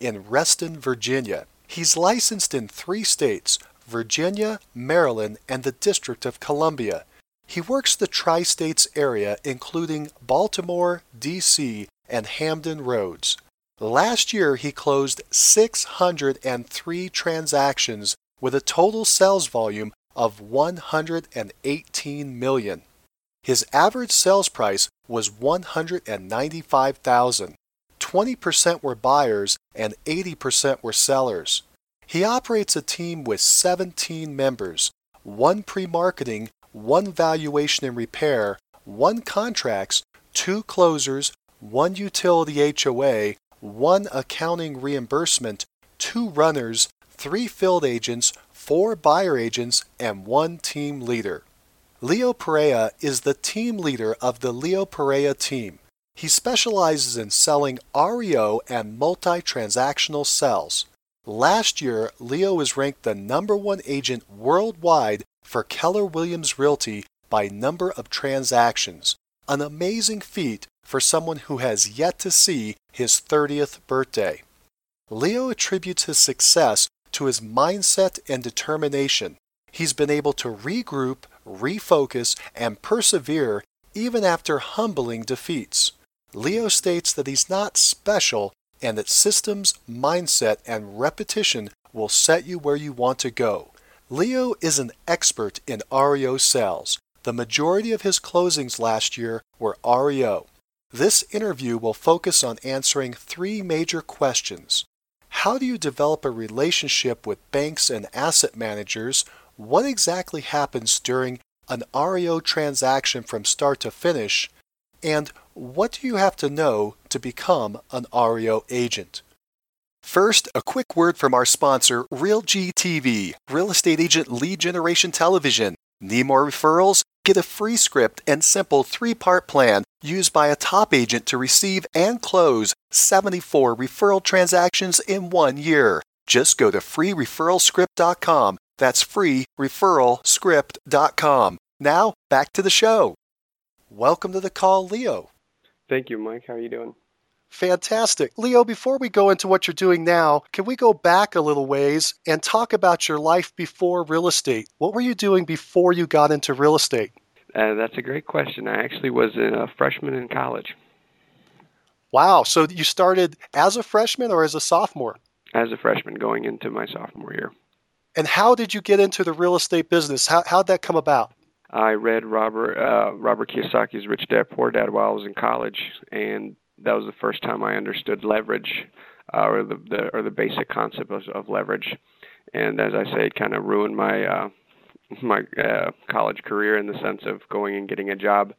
in Reston, Virginia. He's licensed in 3 states, Virginia, Maryland, and the District of Columbia. He works the tri-states area, including Baltimore, D.C., and Hampton Roads. Last year, he closed 603 transactions with a total sales volume of $118 million. His average sales price was $195,000. 20% were buyers and 80% were sellers. He operates a team with 17 members, 1 pre-marketing, 1 valuation and repair, 1 contracts, 2 closers, 1 utility HOA, 1 accounting reimbursement, 2 runners, 3 field agents, 4 buyer agents, and 1 team leader. Leo Perea is the team leader of the Leo Perea team. He specializes in selling REO and multi-transactional sales. Last year, Leo was ranked the #1 agent worldwide for Keller Williams Realty by number of transactions, an amazing feat for someone who has yet to see his 30th birthday. Leo attributes his success to his mindset and determination. He's been able to regroup, refocus, and persevere even after humbling defeats. Leo states that he's not special, and that systems, mindset, and repetition will set you where you want to go. Leo is an expert in REO sales. The majority of his closings last year were REO. This interview will focus on answering 3 major questions. How do you develop a relationship with banks and asset managers? What exactly happens during an REO transaction from start to finish? And what do you have to know to become an REO agent? First, a quick word from our sponsor, Real GTV, Real Estate Agent Lead Generation Television. Need more referrals? Get a free script and simple 3-part plan used by a top agent to receive and close 74 referral transactions in 1 year. Just go to freereferralscript.com. That's freereferralscript.com. Now, back to the show. Welcome to the call, Leo. Thank you, Mike. How are you doing? Fantastic. Leo, before we go into what you're doing now, can we go back a little ways and talk about your life before real estate? What were you doing before you got into real estate? That's a great question. I actually was a freshman in college. Wow. So you started as a freshman or as a sophomore? As a freshman, going into my sophomore year. And how did you get into the real estate business? How'd that come about? I read Robert Kiyosaki's Rich Dad, Poor Dad while I was in college, and that was the first time I understood leverage, or the basic concept of leverage. And as I say, it kind of ruined my my college career in the sense of going and getting a job.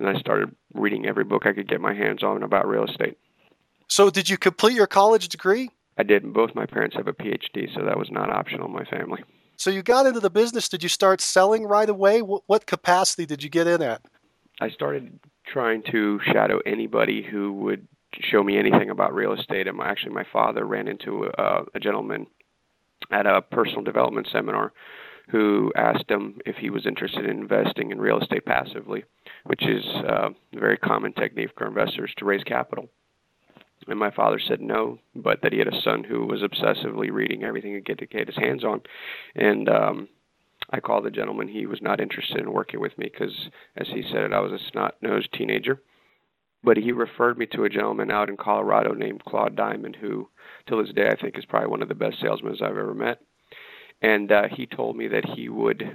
And I started reading every book I could get my hands on about real estate. So did you complete your college degree? I did, and both my parents have a PhD, so that was not optional in my family. So you got into the business. Did you start selling right away? What capacity did you get in at? I started trying to shadow anybody who would show me anything about real estate. And actually, my father ran into a gentleman at a personal development seminar who asked him if he was interested in investing in real estate passively, which is a very common technique for investors to raise capital. And my father said no, but that he had a son who was obsessively reading everything he could get his hands on. And I called the gentleman. He was not interested in working with me because, as he said it, I was a snot-nosed teenager. But he referred me to a gentleman out in Colorado named Claude Diamond, who, till this day, I think is probably one of the best salesmen I've ever met. And he told me that he would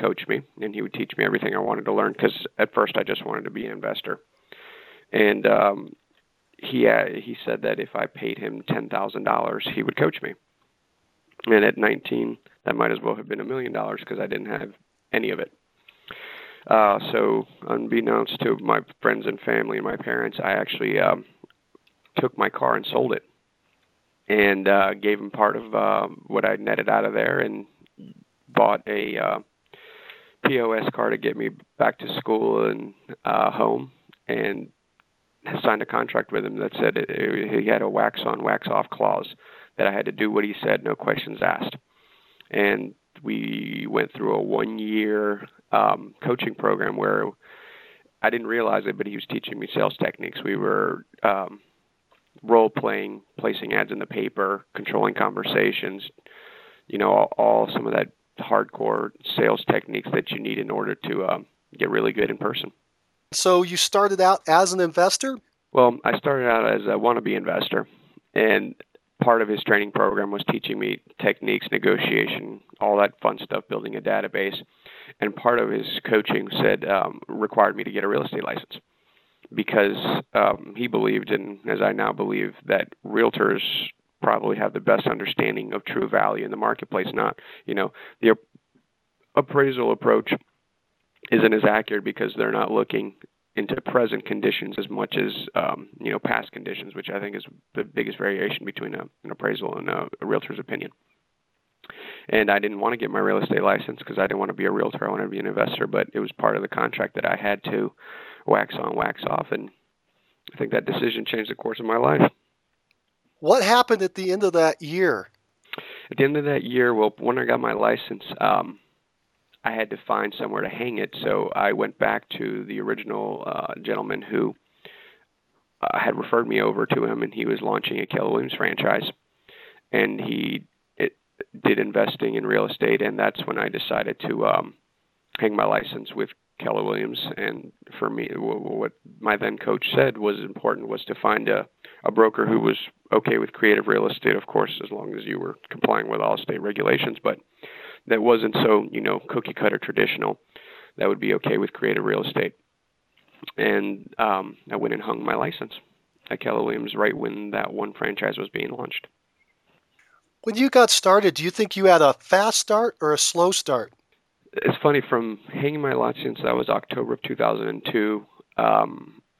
coach me, and he would teach me everything I wanted to learn because, at first, I just wanted to be an investor. And He said that if I paid him $10,000, he would coach me. And at 19, that might as well have been $1 million because I didn't have any of it. So unbeknownst to my friends and family and my parents, I actually took my car and sold it. and gave him part of what I netted out of there, and bought a POS card to get me back to school and home, and signed a contract with him that said he had a wax on, wax off clause that I had to do what he said, no questions asked. And we went through a 1-year coaching program where I didn't realize it, but he was teaching me sales techniques. We were role playing, placing ads in the paper, controlling conversations, you know, all some of that hardcore sales techniques that you need in order to get really good in person. So you started out as an investor? Well, I started out as a wannabe investor, and part of his training program was teaching me techniques, negotiation, all that fun stuff, building a database. And part of his coaching said required me to get a real estate license, because he believed, and as I now believe, that realtors probably have the best understanding of true value in the marketplace. Not, you know, the appraisal approach isn't as accurate because they're not looking into present conditions as much as, you know, past conditions, which I think is the biggest variation between an appraisal and a realtor's opinion. And I didn't want to get my real estate license because I didn't want to be a realtor. I wanted to be an investor, but it was part of the contract that I had to wax on, wax off. And I think that decision changed the course of my life. What happened at the end of that year? At the end of that year, well, when I got my license, I had to find somewhere to hang it. So I went back to the original gentleman who had referred me over to him, and he was launching a Keller Williams franchise. And he did investing in real estate, and that's when I decided to hang my license with Keller Williams. And for me, what my then coach said was important was to find a broker who was okay with creative real estate, of course, as long as you were complying with all state regulations, but that wasn't so, you know, cookie cutter traditional, that would be okay with creative real estate. And I went and hung my license at Keller Williams right when that one franchise was being launched. When you got started, do you think you had a fast start or a slow start? It's funny, from hanging my license, that was October of 2002.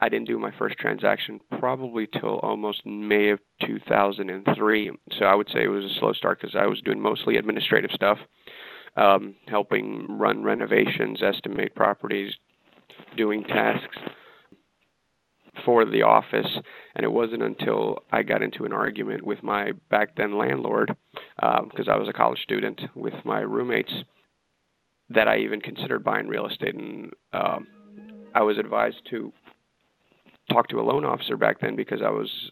I didn't do my first transaction probably till almost May of 2003. So I would say it was a slow start because I was doing mostly administrative stuff, helping run renovations, estimate properties, doing tasks for the office. And it wasn't until I got into an argument with my back then landlord, because I was a college student, with my roommates, that I even considered buying real estate. And I was advised to talk to a loan officer back then, because I was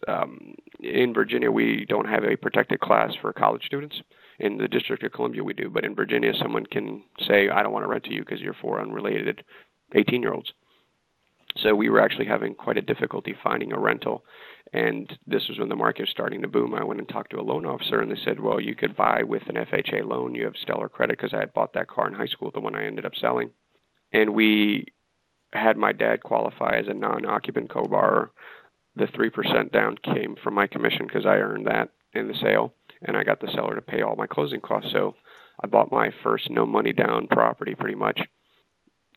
in Virginia, we don't have a protected class for college students. In the District of Columbia, we do. But in Virginia, someone can say, I don't want to rent to you because you're four unrelated 18-year-olds. So we were actually having quite a difficulty finding a rental. And this was when the market was starting to boom. I went and talked to a loan officer, and they said, well, you could buy with an FHA loan. You have stellar credit, because I had bought that car in high school, the one I ended up selling. And we had my dad qualify as a non-occupant co-borrower. The 3% down came from my commission, because I earned that in the sale, and I got the seller to pay all my closing costs. So I bought my first no money down property pretty much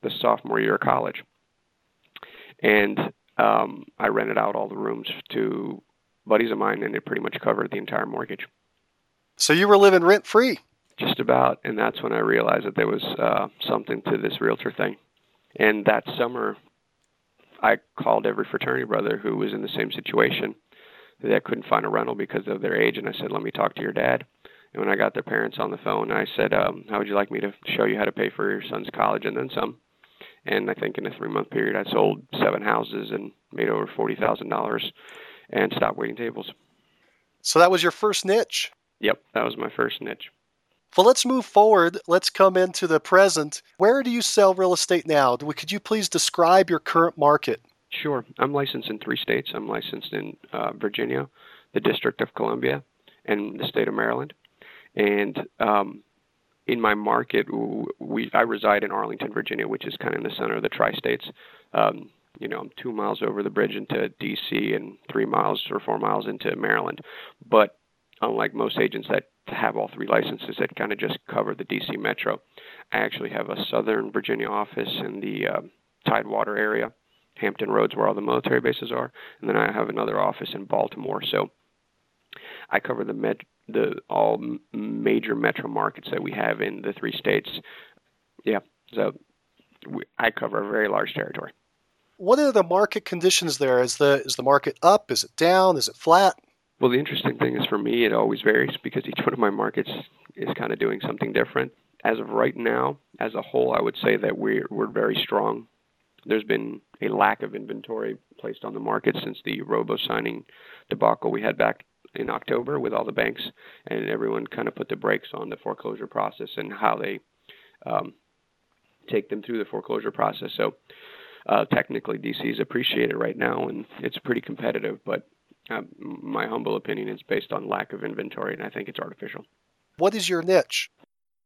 the sophomore year of college. And I rented out all the rooms to buddies of mine, and it pretty much covered the entire mortgage. So you were living rent free? Just about. And that's when I realized that there was something to this realtor thing. And that summer, I called every fraternity brother who was in the same situation that couldn't find a rental because of their age. And I said, let me talk to your dad. And when I got their parents on the phone, I said, how would you like me to show you how to pay for your son's college and then some? And I think in a 3-month period, I sold 7 houses and made over $40,000 and stopped waiting tables. So that was your first niche? Yep, that was my first niche. Well, let's move forward. Let's come into the present. Where do you sell real estate now? Could you please describe your current market? Sure. I'm licensed in 3 states. I'm licensed in Virginia, the District of Columbia, and the state of Maryland. And in my market, I reside in Arlington, Virginia, which is kind of in the center of the tri-states. You know, I'm 2 miles over the bridge into D.C. and 3 or 4 miles into Maryland. But unlike most agents that have all 3 licenses that kind of just cover the D.C. metro, I actually have a Southern Virginia office in the Tidewater area, Hampton Roads, where all the military bases are, and then I have another office in Baltimore. So I cover all major metro markets that we have in the three states. Yeah, so I cover a very large territory. What are the market conditions there? Is the market up? Is it down? Is it flat? Well, the interesting thing is, for me, it always varies because each one of my markets is kind of doing something different. As of right now, as a whole, I would say that we're very strong. There's been a lack of inventory placed on the market since the robo-signing debacle we had back in October with all the banks, and everyone kind of put the brakes on the foreclosure process and how they take them through the foreclosure process. So technically, DC is appreciated right now, and it's pretty competitive, but my humble opinion is based on lack of inventory, and I think it's artificial. What is your niche?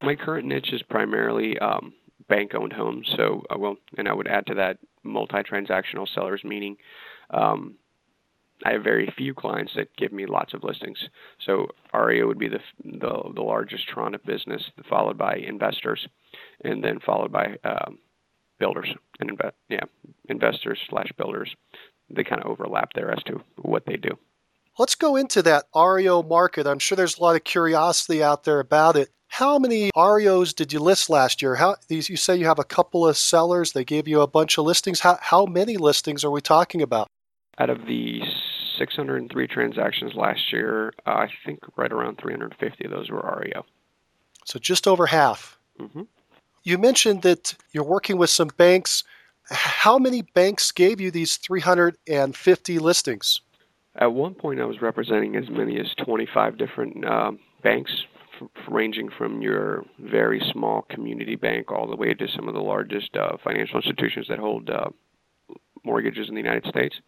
My current niche is primarily bank-owned homes. So, and I would add to that multi-transactional sellers, meaning I have very few clients that give me lots of listings. So REO would be the largest Toronto business, followed by investors, and then followed by builders and investors/builders. They kind of overlap there as to what they do. Let's go into that REO market. I'm sure there's a lot of curiosity out there about it. How many REOs did you list last year? You say you have a couple of sellers. They gave you a bunch of listings. How many listings are we talking about? Out of the 603 transactions last year, I think right around 350 of those were REO. So just over half. Mm-hmm. You mentioned that you're working with some banks. How many banks gave you these 350 listings? At one point, I was representing as many as 25 different banks, ranging from your very small community bank all the way to some of the largest financial institutions that hold mortgages in the United States.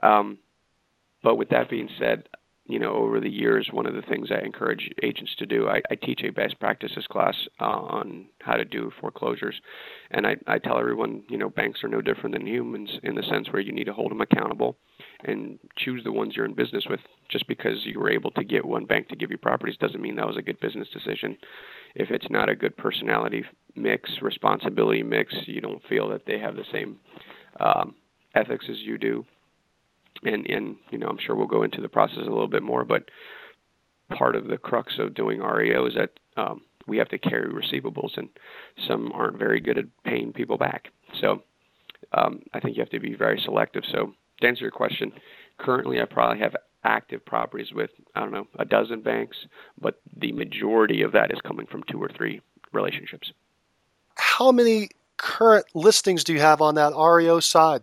But with that being said, over the years, one of the things I encourage agents to do, I teach a best practices class on how to do foreclosures. And I tell everyone, banks are no different than humans in the sense where you need to hold them accountable and choose the ones you're in business with. Just because you were able to get one bank to give you properties doesn't mean that was a good business decision. If it's not a good personality mix, responsibility mix, you don't feel that they have the same ethics as you do. And I'm sure we'll go into the process a little bit more, but part of the crux of doing REO is that we have to carry receivables, and some aren't very good at paying people back. So I think you have to be very selective. So to answer your question, currently I probably have active properties with, a dozen banks, but the majority of that is coming from two or three relationships. How many current listings do you have on that REO side?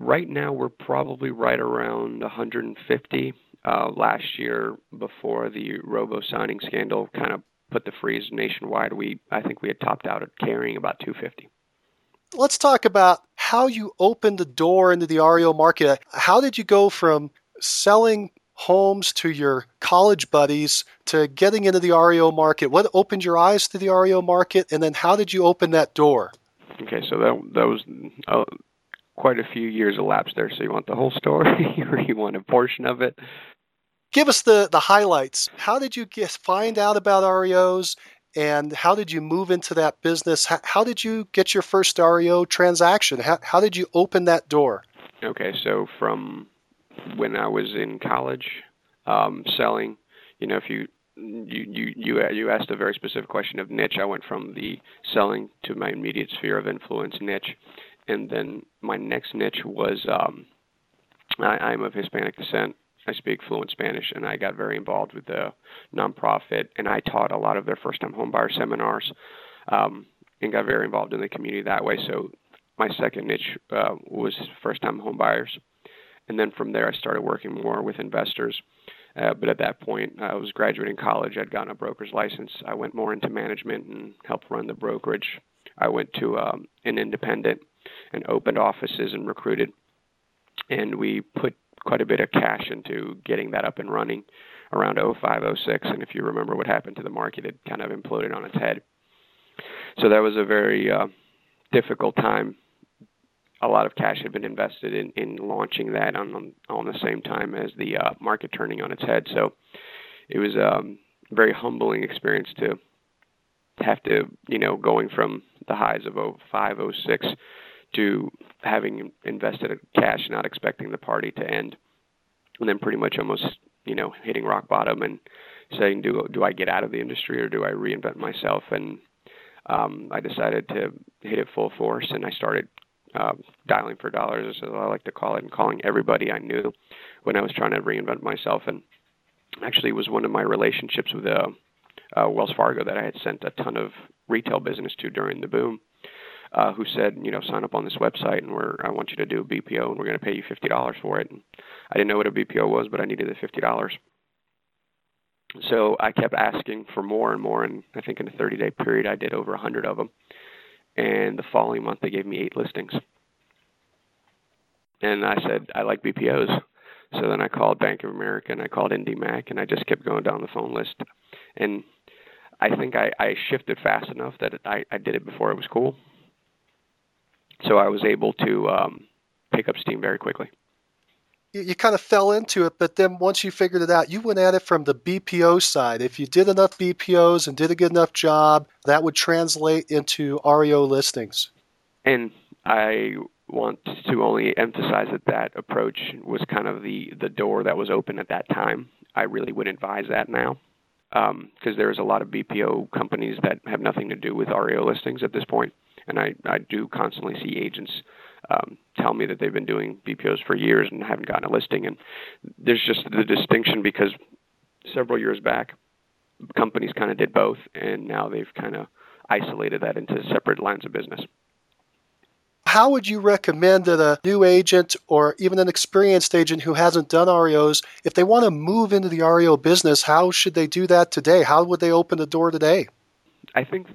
Right now, we're probably right around 150. Last year, before the robo-signing scandal kind of put the freeze nationwide, I think we had topped out at carrying about 250. Let's talk about how you opened the door into the REO market. How did you go from selling homes to your college buddies to getting into the REO market? What opened your eyes to the REO market, and then how did you open that door? Okay, so that was... quite a few years elapsed there. So you want the whole story or you want a portion of it? Give us the highlights. How did you find out about REOs, and how did you move into that business? How did you get your first REO transaction? How did you open that door? Okay. So from when I was in college, selling, if you asked a very specific question of niche, I went from the selling to my immediate sphere of influence niche. And then my next niche was I'm of Hispanic descent. I speak fluent Spanish, and I got very involved with the nonprofit, and I taught a lot of their first-time homebuyer seminars and got very involved in the community that way. So my second niche was first-time homebuyers. And then from there, I started working more with investors. But at that point, I was graduating college. I'd gotten a broker's license. I went more into management and helped run the brokerage. I went to an independent and opened offices and recruited. And we put quite a bit of cash into getting that up and running around 2005, 2006. And if you remember what happened to the market, it kind of imploded on its head. So that was a very difficult time. A lot of cash had been invested in launching that on the same time as the market turning on its head. So it was a very humbling experience to have to, going from the highs of 2005, 2006 to having invested cash, not expecting the party to end, and then pretty much almost you know, hitting rock bottom and saying, do I get out of the industry or do I reinvent myself? And I decided to hit it full force, and I started dialing for dollars, as I like to call it, and calling everybody I knew when I was trying to reinvent myself. And actually, it was one of my relationships with Wells Fargo that I had sent a ton of retail business to during the boom, who said, you know, sign up on this website, and I want you to do a BPO, and we're going to pay you $50 for it. And I didn't know what a BPO was, but I needed the $50. So I kept asking for more and more, and I think in a 30-day period, I did over 100 of them. And the following month, they gave me 8 listings. And I said, I like BPOs. So then I called Bank of America, and I called IndyMac, and I just kept going down the phone list. And I think I shifted fast enough that I did it before it was cool. So I was able to pick up steam very quickly. You kind of fell into it, but then once you figured it out, you went at it from the BPO side. If you did enough BPOs and did a good enough job, that would translate into REO listings. And I want to only emphasize that approach was kind of the door that was open at that time. I really would advise that now, because there's a lot of BPO companies that have nothing to do with REO listings at this point. And I do constantly see agents tell me that they've been doing BPOs for years and haven't gotten a listing. And there's just the distinction, because several years back, companies kind of did both, and now they've kind of isolated that into separate lines of business. How would you recommend that a new agent or even an experienced agent who hasn't done REOs, if they want to move into the REO business, how should they do that today? How would they open the door today? I think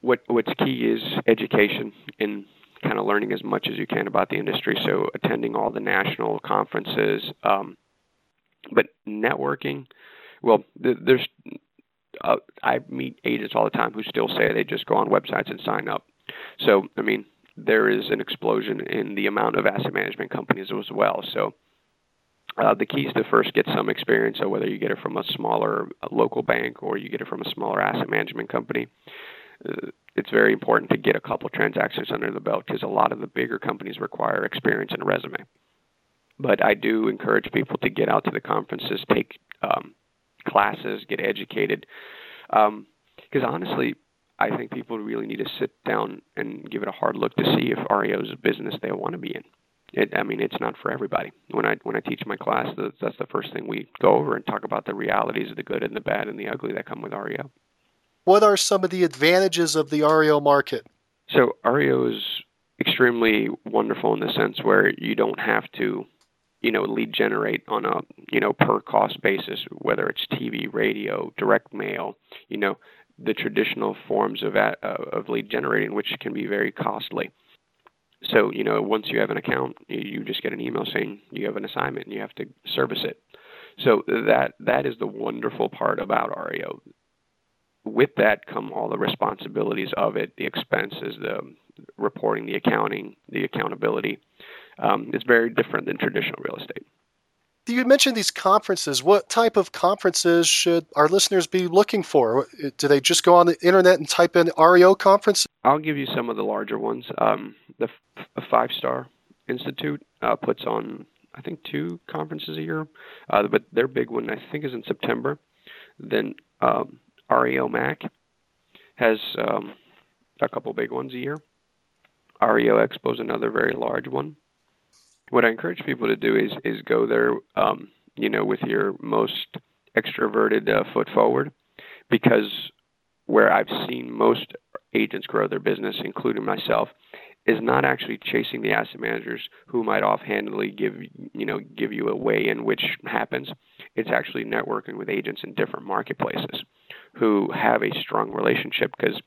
what's key is education and kind of learning as much as you can about the industry. So attending all the national conferences, but networking. Well, there's I meet agents all the time who still say they just go on websites and sign up. So, I mean, there is an explosion in the amount of asset management companies as well. So the key is to first get some experience. So whether you get it from a smaller local bank or you get it from a smaller asset management company, it's very important to get a couple transactions under the belt, because a lot of the bigger companies require experience and a resume. But I do encourage people to get out to the conferences, take classes, get educated, because honestly, I think people really need to sit down and give it a hard look to see if REO is a business they want to be in. It's not for everybody. When I teach my class, that's the first thing we go over and talk about the realities of the good and the bad and the ugly that come with REO. What are some of the advantages of the REO market? So REO is extremely wonderful in the sense where you don't have to, lead generate on a, per cost basis, whether it's TV, radio, direct mail, the traditional forms of lead generating, which can be very costly. So, once you have an account, you just get an email saying you have an assignment and you have to service it. So that is the wonderful part about REO. With that come all the responsibilities of it, the expenses, the reporting, the accounting, the accountability. It's very different than traditional real estate. You mentioned these conferences. What type of conferences should our listeners be looking for? Do they just go on the internet and type in REO conference? I'll give you some of the larger ones. The Five Star Institute puts on, I think, 2 conferences a year, but their big one, I think, is in September. Then REO Mac has a couple big ones a year. REO Expo is another very large one. What I encourage people to do is go there, with your most extroverted foot forward, because where I've seen most agents grow their business, including myself, is not actually chasing the asset managers who might offhandedly give you a way in which happens. It's actually networking with agents in different marketplaces who have a strong relationship, because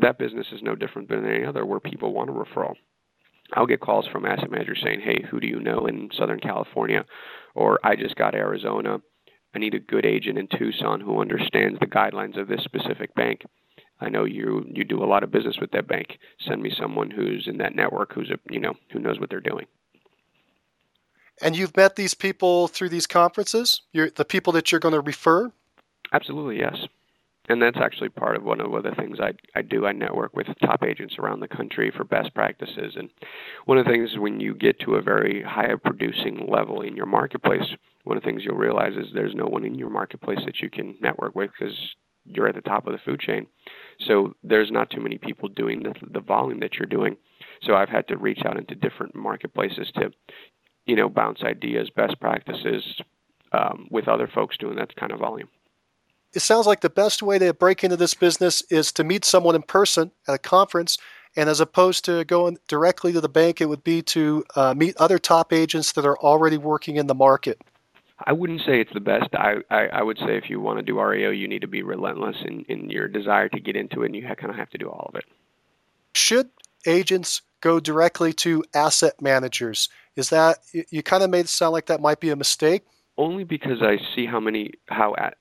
that business is no different than any other where people want a referral. I'll get calls from asset managers saying, hey, who do you know in Southern California? Or I just got Arizona. I need a good agent in Tucson who understands the guidelines of this specific bank. I know you do a lot of business with that bank. Send me someone who's in that network who knows what they're doing. And you've met these people through these conferences? The people that you're going to refer? Absolutely, yes. And that's actually part of one of the things I do. I network with top agents around the country for best practices. And one of the things is when you get to a very high producing level in your marketplace, one of the things you'll realize is there's no one in your marketplace that you can network with because you're at the top of the food chain. So there's not too many people doing the volume that you're doing. So I've had to reach out into different marketplaces to, you know, bounce ideas, best practices with other folks doing that kind of volume. It sounds like the best way to break into this business is to meet someone in person at a conference, and as opposed to going directly to the bank, it would be to meet other top agents that are already working in the market. I wouldn't say it's the best. I would say if you want to do REO, you need to be relentless in your desire to get into it, and you kind of have to do all of it. Should agents go directly to asset managers? Is that, you kind of made it sound like that might be a mistake? Only because I see how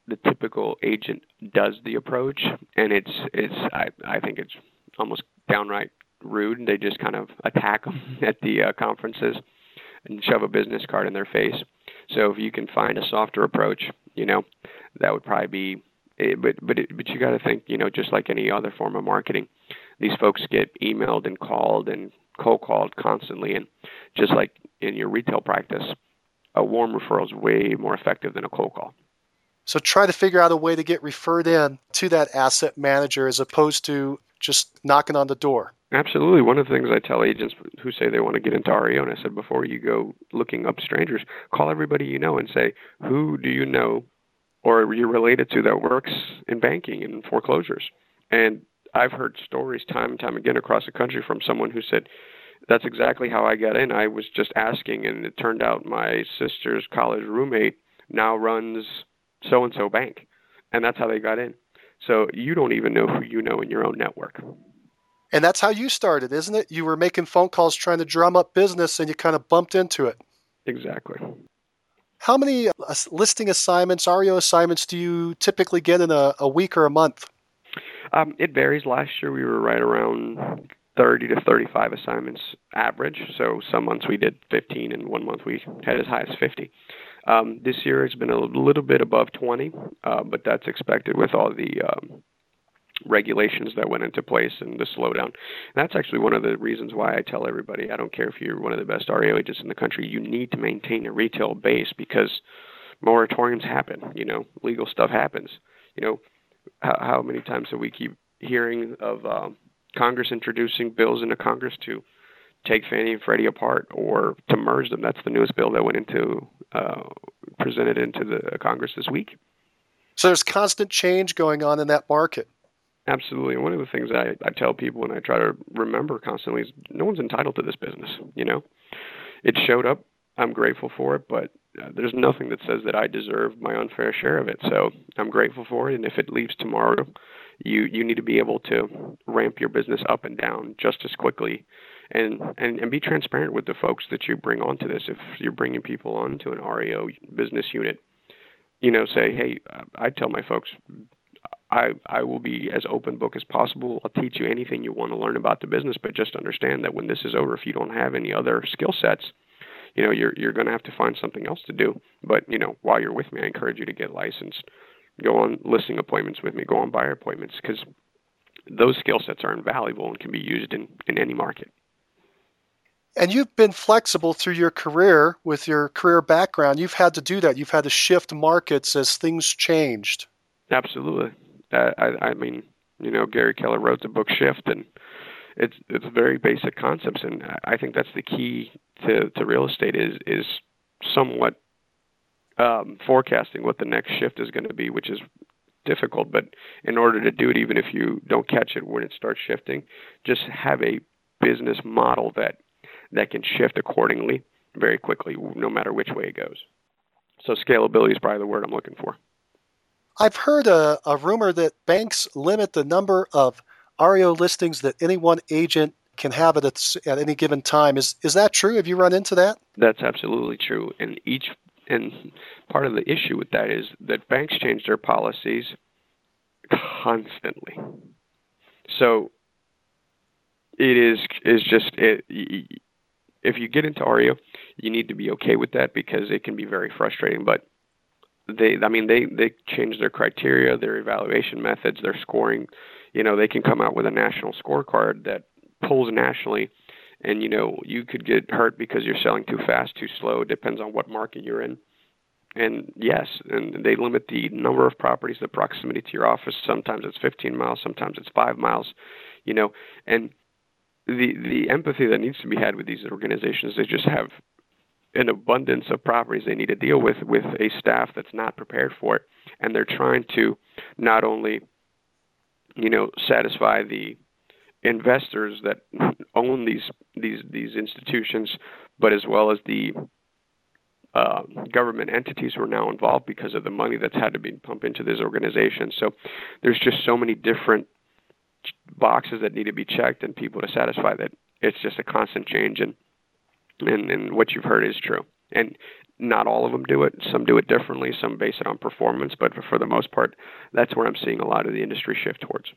the typical agent does the approach, and I think it's almost downright rude, and they just kind of attack them at the conferences and shove a business card in their face. So if you can find a softer approach, you know, that would probably be it. But you got to think, you know, just like any other form of marketing, these folks get emailed and called and cold called constantly, and just like in your retail practice, a warm referral is way more effective than a cold call. So try to figure out a way to get referred in to that asset manager as opposed to just knocking on the door. Absolutely. One of the things I tell agents who say they want to get into REO, and I said, before you go looking up strangers, call everybody you know and say, who do you know or you're related to that works in banking and foreclosures? And I've heard stories time and time again across the country from someone who said, that's exactly how I got in. I was just asking, and it turned out my sister's college roommate now runs so-and-so bank, and that's how they got in. So you don't even know who you know in your own network. And that's how you started, isn't it? You were making phone calls trying to drum up business, and you kind of bumped into it. Exactly. How many listing assignments, REO assignments, do you typically get in a week or a month? It varies. Last year we were right around 30 to 35 assignments average. So some months we did 15, and one month we had as high as 50. This year it's been a little bit above 20, but that's expected with all the regulations that went into place and the slowdown. And that's actually one of the reasons why I tell everybody, I don't care if you're one of the best REO agents in the country, you need to maintain a retail base because moratoriums happen, you know, legal stuff happens. You know, how many times do we keep hearing of Congress introducing bills into Congress to take Fannie and Freddie apart or to merge them? That's the newest bill that went into presented into the Congress this week. So there's constant change going on in that market. Absolutely. And one of the things I tell people and I try to remember constantly is no one's entitled to this business. You know, it showed up. I'm grateful for it, but there's nothing that says that I deserve my unfair share of it. So I'm grateful for it. And if it leaves tomorrow, you need to be able to ramp your business up and down just as quickly and be transparent with the folks that you bring onto this. If you're bringing people onto an REO business unit, you know, say, hey, I tell my folks, I will be as open book as possible. I'll teach you anything you want to learn about the business, but just understand that when this is over, if you don't have any other skill sets, you know, you're going to have to find something else to do. But, you know, while you're with me, I encourage you to get licensed, go on listing appointments with me, go on buyer appointments, because those skill sets are invaluable and can be used in any market. And you've been flexible through your career with your career background. You've had to do that. You've had to shift markets as things changed. Absolutely. I mean, you know, Gary Keller wrote the book Shift, and it's very basic concepts. And I think that's the key to real estate is somewhat forecasting what the next shift is going to be, which is difficult. But in order to do it, even if you don't catch it when it starts shifting, just have a business model that can shift accordingly very quickly, no matter which way it goes. So scalability is probably the word I'm looking for. I've heard a rumor that banks limit the number of REO listings that any one agent can have at any given time. Is that true? Have you run into that? That's absolutely true. And part of the issue with that is that banks change their policies constantly. So it is just, if you get into REO, you need to be okay with that because it can be very frustrating. But they change their criteria, their evaluation methods, their scoring. You know, they can come out with a national scorecard that pulls nationally, and, you know, you could get hurt because you're selling too fast, too slow. It depends on what market you're in. And yes, and they limit the number of properties, the proximity to your office. Sometimes it's 15 miles, sometimes it's 5 miles, you know, and the empathy that needs to be had with these organizations, they just have an abundance of properties they need to deal with a staff that's not prepared for it. And they're trying to not only, you know, satisfy the investors that own these institutions, but as well as the government entities who are now involved because of the money that's had to be pumped into this organization. So there's just so many different boxes that need to be checked and people to satisfy that. It's just a constant change, and what you've heard is true. And not all of them do it. Some do it differently. Some base it on performance. But for the most part, that's where I'm seeing a lot of the industry shift towards.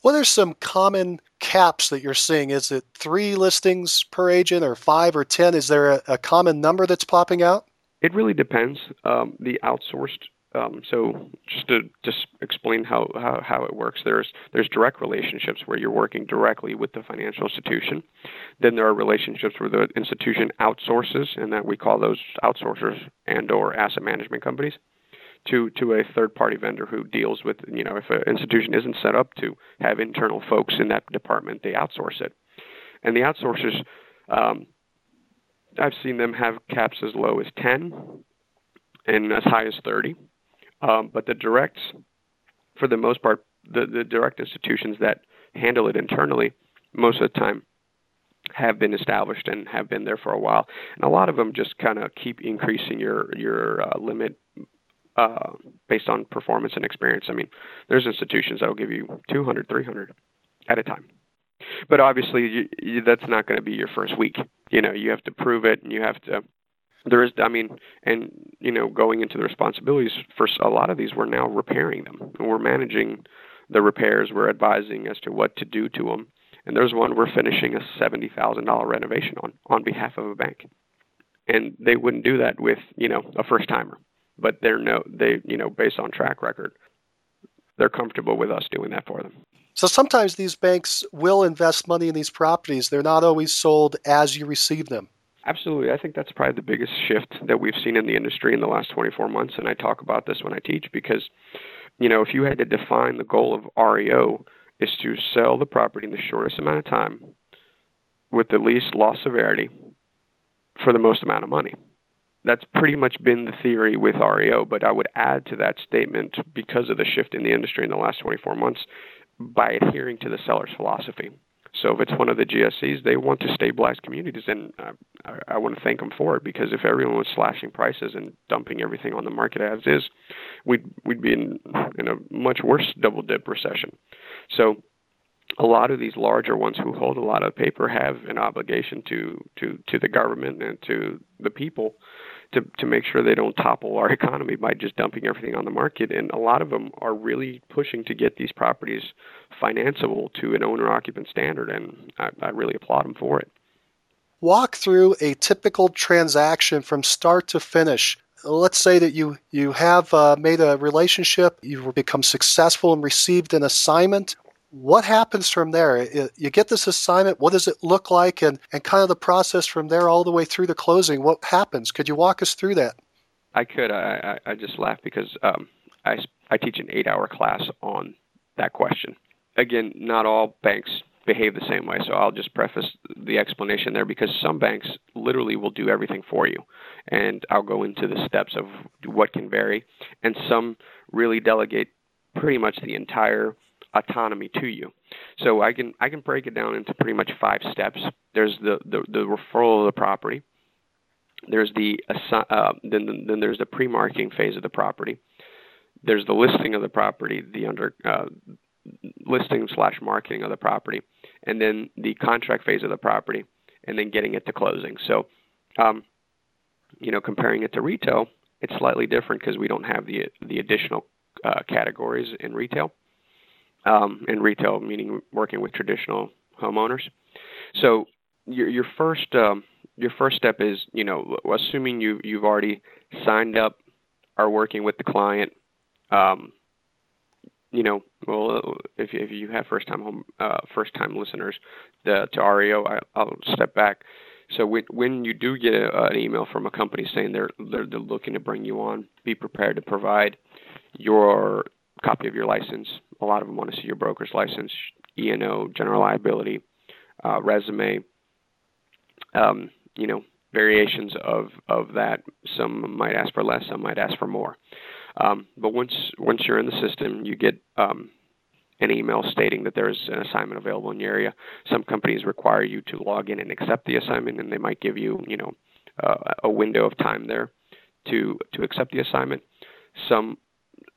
What are some common caps that you're seeing? Is it 3 listings per agent or 5 or 10? Is there a common number that's popping out? It really depends. The outsourced, so just to explain how it works, there's direct relationships where you're working directly with the financial institution. Then there are relationships where the institution outsources, and that we call those outsourcers and or asset management companies to a third-party vendor who deals with, you know, if an institution isn't set up to have internal folks in that department, they outsource it. And the outsourcers, I've seen them have caps as low as 10 and as high as 30. But the directs, for the most part, the direct institutions that handle it internally, most of the time have been established and have been there for a while. And a lot of them just kind of keep increasing your limit based on performance and experience. I mean, there's institutions that will give you 200, 300 at a time. But obviously, that's not going to be your first week. You know, you have to prove it, and you have to going into the responsibilities for a lot of these, we're now repairing them. We're managing the repairs. We're advising as to what to do to them. And there's one we're finishing a $70,000 renovation on behalf of a bank. And they wouldn't do that with, you know, a first-timer. But based on track record, they're comfortable with us doing that for them. So sometimes these banks will invest money in these properties. They're not always sold as you receive them. Absolutely. I think that's probably the biggest shift that we've seen in the industry in the last 24 months. And I talk about this when I teach because, you know, if you had to define the goal of REO is to sell the property in the shortest amount of time with the least loss severity for the most amount of money. That's pretty much been the theory with REO, but I would add to that statement because of the shift in the industry in the last 24 months by adhering to the seller's philosophy. So if it's one of the GSEs, they want to stabilize communities, and I want to thank them for it because if everyone was slashing prices and dumping everything on the market as is, we'd be in a much worse double-dip recession. So a lot of these larger ones who hold a lot of paper have an obligation to the government and to the people to make sure they don't topple our economy by just dumping everything on the market. And a lot of them are really pushing to get these properties financeable to an owner-occupant standard, and I really applaud them for it. Walk through a typical transaction from start to finish. Let's say that you have made a relationship, you've become successful and received an assignment. What happens from there? You get this assignment. What does it look like? And kind of the process from there all the way through to closing. What happens? Could you walk us through that? I could. I just laugh because I teach an 8-hour class on that question. Again, not all banks behave the same way. So I'll just preface the explanation there because some banks literally will do everything for you. And I'll go into the steps of what can vary. And some really delegate pretty much the entire autonomy to you. So I can break it down into pretty much 5 steps. There's the referral of the property. There's then there's the pre-marketing phase of the property. There's the listing of the property, the listing / marketing of the property, and then the contract phase of the property, and then getting it to closing. So, comparing it to retail, it's slightly different because we don't have the additional categories in retail. In retail, meaning working with traditional homeowners. So your first step is, assuming you've already signed up are working with the client. If you have first time listeners to REO, I'll step back. So when you do get an email from a company saying they're looking to bring you on, be prepared to provide your copy of your license. A lot of them want to see your broker's license, E&O, general liability, resume. Variations of that. Some might ask for less, some might ask for more. But once you're in the system, you get an email stating that there is an assignment available in your area. Some companies require you to log in and accept the assignment, and they might give you, a window of time there to accept the assignment. Some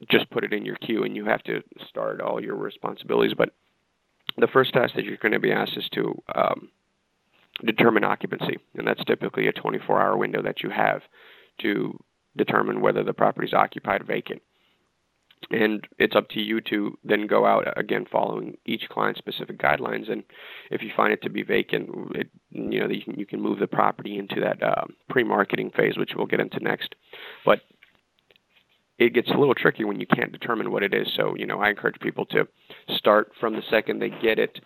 just put it in your queue, and you have to start all your responsibilities. But the first task that you're going to be asked is to determine occupancy, and that's typically a 24-hour window that you have to determine whether the property is occupied or vacant. And it's up to you to then go out, again, following each client's specific guidelines. And if you find it to be vacant, you can move the property into that pre-marketing phase, which we'll get into next. But it gets a little tricky when you can't determine what it is. So, I encourage people to start from the second they get it.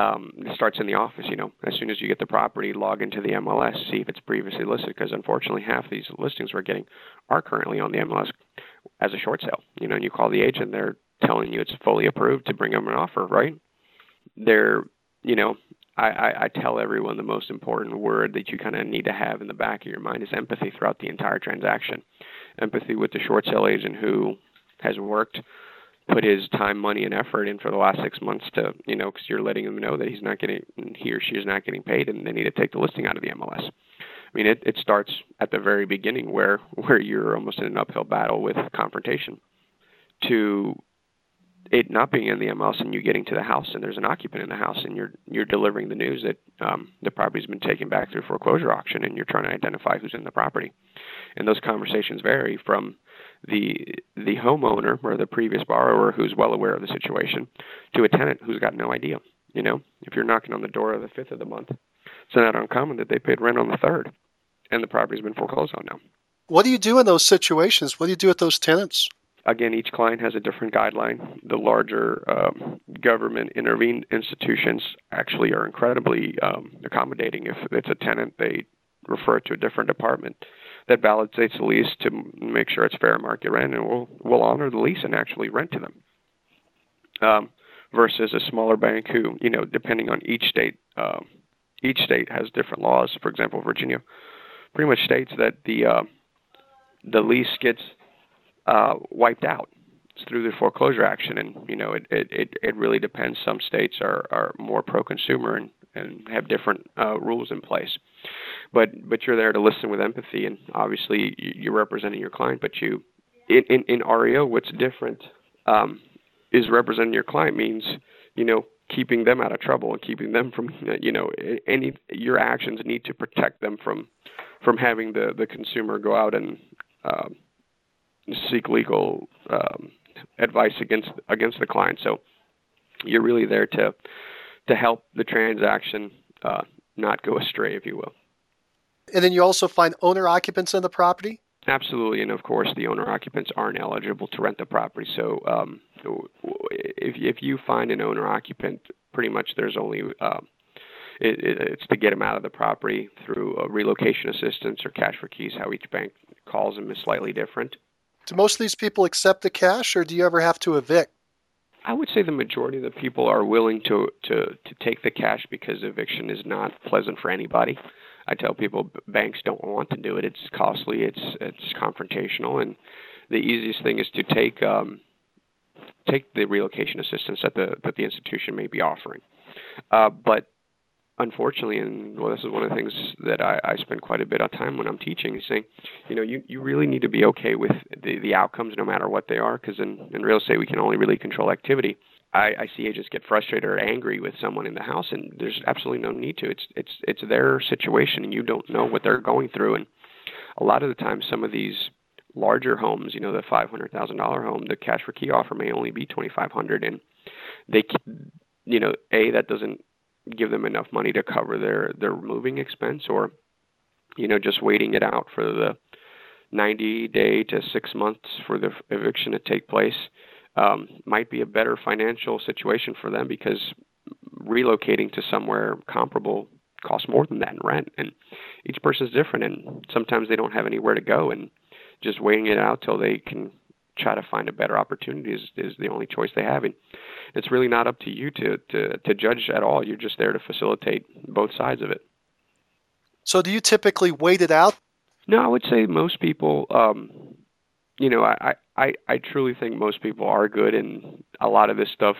It starts in the office, as soon as you get the property, log into the MLS, see if it's previously listed, because unfortunately half these listings we're getting are currently on the MLS as a short sale, and you call the agent, they're telling you it's fully approved to bring them an offer, right? I tell everyone the most important word that you kind of need to have in the back of your mind is empathy throughout the entire transaction. Empathy with the short sale agent who has put his time, money, and effort in for the last 6 months to, because you're letting them know that he or she is not getting paid, and they need to take the listing out of the MLS. I mean, it starts at the very beginning where you're almost in an uphill battle with confrontation to it not being in the MLS and you getting to the house and there's an occupant in the house and you're delivering the news that the property's been taken back through foreclosure auction and you're trying to identify who's in the property. And those conversations vary from the homeowner or the previous borrower who's well aware of the situation to a tenant who's got no idea. If you're knocking on the door of the 5th of the month, it's not uncommon that they paid rent on the 3rd and the property's been foreclosed on now. What do you do in those situations? What do you do with those tenants? Again, each client has a different guideline. The larger government intervened institutions actually are incredibly accommodating. If it's a tenant, they refer to a different department that validates the lease to make sure it's fair market rent, and we'll honor the lease and actually rent to them. Versus a smaller bank who, depending on each state has different laws. For example, Virginia pretty much states that the lease gets wiped out. It's through the foreclosure action, and it really depends. Some states are more pro-consumer and have different rules in place. But you're there to listen with empathy, and obviously you're representing your client. But in REO, what's different is representing your client means keeping them out of trouble and keeping them from your actions need to protect them from having the consumer go out and seek legal advice against the client. So you're really there to help the transaction not go astray, if you will. And then you also find owner-occupants in the property? Absolutely. And, of course, the owner-occupants aren't eligible to rent the property. So if you find an owner-occupant, pretty much there's only it's to get them out of the property through a relocation assistance or cash for keys, how each bank calls them is slightly different. Do most of these people accept the cash, or do you ever have to evict? I would say the majority of the people are willing to take the cash because eviction is not pleasant for anybody. I tell people banks don't want to do it. It's costly. It's confrontational. And the easiest thing is to take the relocation assistance that the institution may be offering. But unfortunately, this is one of the things that I spend quite a bit of time when I'm teaching is saying, you really need to be okay with the outcomes no matter what they are, because in real estate, we can only really control activity. I see agents get frustrated or angry with someone in the house, and there's absolutely no need to. It's their situation, and you don't know what they're going through. And a lot of the time, some of these larger homes, the $500,000 home, the cash for key offer may only be $2,500, and they, that doesn't give them enough money to cover their moving expense, or just waiting it out for the 90-day to 6 months for the eviction to take place, might be a better financial situation for them, because relocating to somewhere comparable costs more than that in rent. And each person's different, and sometimes they don't have anywhere to go, and just waiting it out till they can try to find a better opportunity is the only choice they have. And it's really not up to you to judge at all. You're just there to facilitate both sides of it. So do you typically wait it out? No, I would say most people, I truly think most people are good. And a lot of this stuff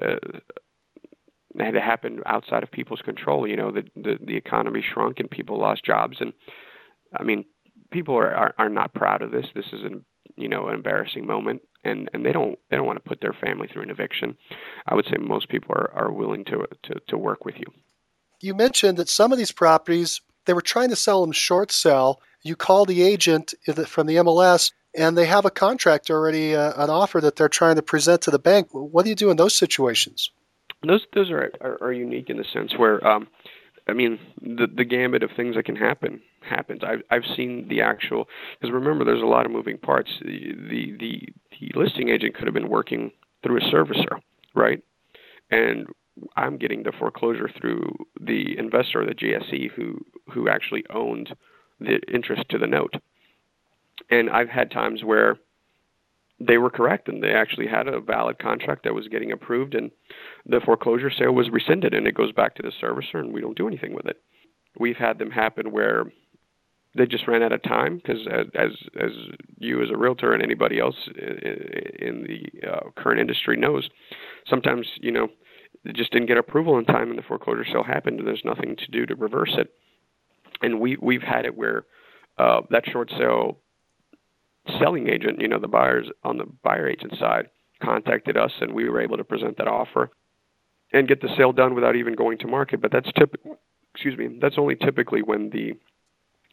had to happen outside of people's control. You know, the economy shrunk and people lost jobs. And I mean, people are not proud of this. This is an embarrassing moment, and they don't want to put their family through an eviction. I would say most people are willing to work with you. You mentioned that some of these properties, they were trying to sell them short sell. You call the agent from the MLS, and they have a contract already, an offer that they're trying to present to the bank. What do you do in those situations? Those are unique in the sense where, the gambit of things that can happens. I've seen the actual, because remember, there's a lot of moving parts. The listing agent could have been working through a servicer, right? And I'm getting the foreclosure through the investor, the GSE, who actually owned the interest to the note. And I've had times where they were correct, and they actually had a valid contract that was getting approved, and the foreclosure sale was rescinded, and it goes back to the servicer, and we don't do anything with it. We've had them happen where they just ran out of time, because as you as a realtor and anybody else in the current industry knows, sometimes, they just didn't get approval in time, and the foreclosure sale happened, and there's nothing to do to reverse it. And we've had it where that short sale selling agent, the buyers on the buyer agent side, contacted us, and we were able to present that offer and get the sale done without even going to market. But that's only typically when the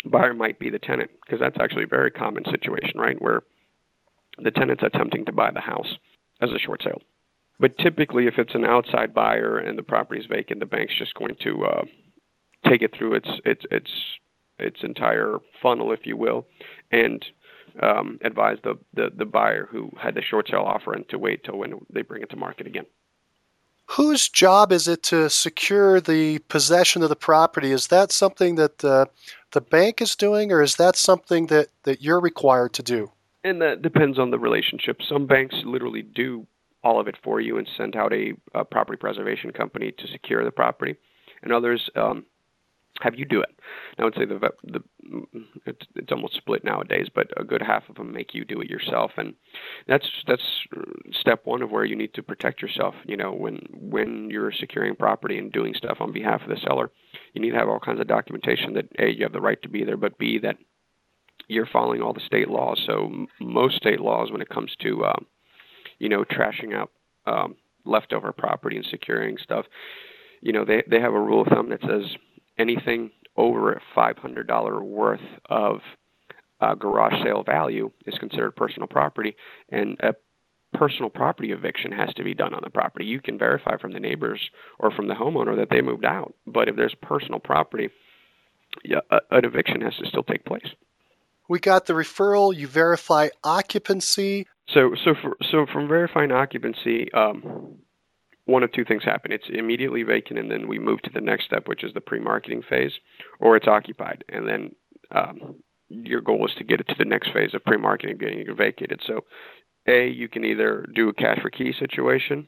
buyer might be the tenant, because that's actually a very common situation, right, where the tenant's attempting to buy the house as a short sale. But typically, if it's an outside buyer and the property is vacant, the bank's just going to take it through its entire funnel, if you will, and advise the buyer who had the short sale offer and to wait till when they bring it to market again. Whose job is it to secure the possession of the property? Is that something that the bank is doing, or is that something that you're required to do? And that depends on the relationship. Some banks literally do all of it for you and send out a property preservation company to secure the property, and others have you do it. And I would say it's almost split nowadays, but a good half of them make you do it yourself, and that's step one of where you need to protect yourself. When you're securing property and doing stuff on behalf of the seller, you need to have all kinds of documentation that A, you have the right to be there, but B, that you're following all the state laws. So most state laws, when it comes to trashing out leftover property and securing stuff, they have a rule of thumb that says anything over $500 worth of garage sale value is considered personal property, and a personal property eviction has to be done on the property. You can verify from the neighbors or from the homeowner that they moved out, but if there's personal property, an eviction has to still take place. We got the referral. You verify occupancy. So from verifying occupancy, one of two things happen. It's immediately vacant, and then we move to the next step, which is the pre-marketing phase, or it's occupied. And then your goal is to get it to the next phase of pre-marketing, getting it vacated. So A, you can either do a cash for key situation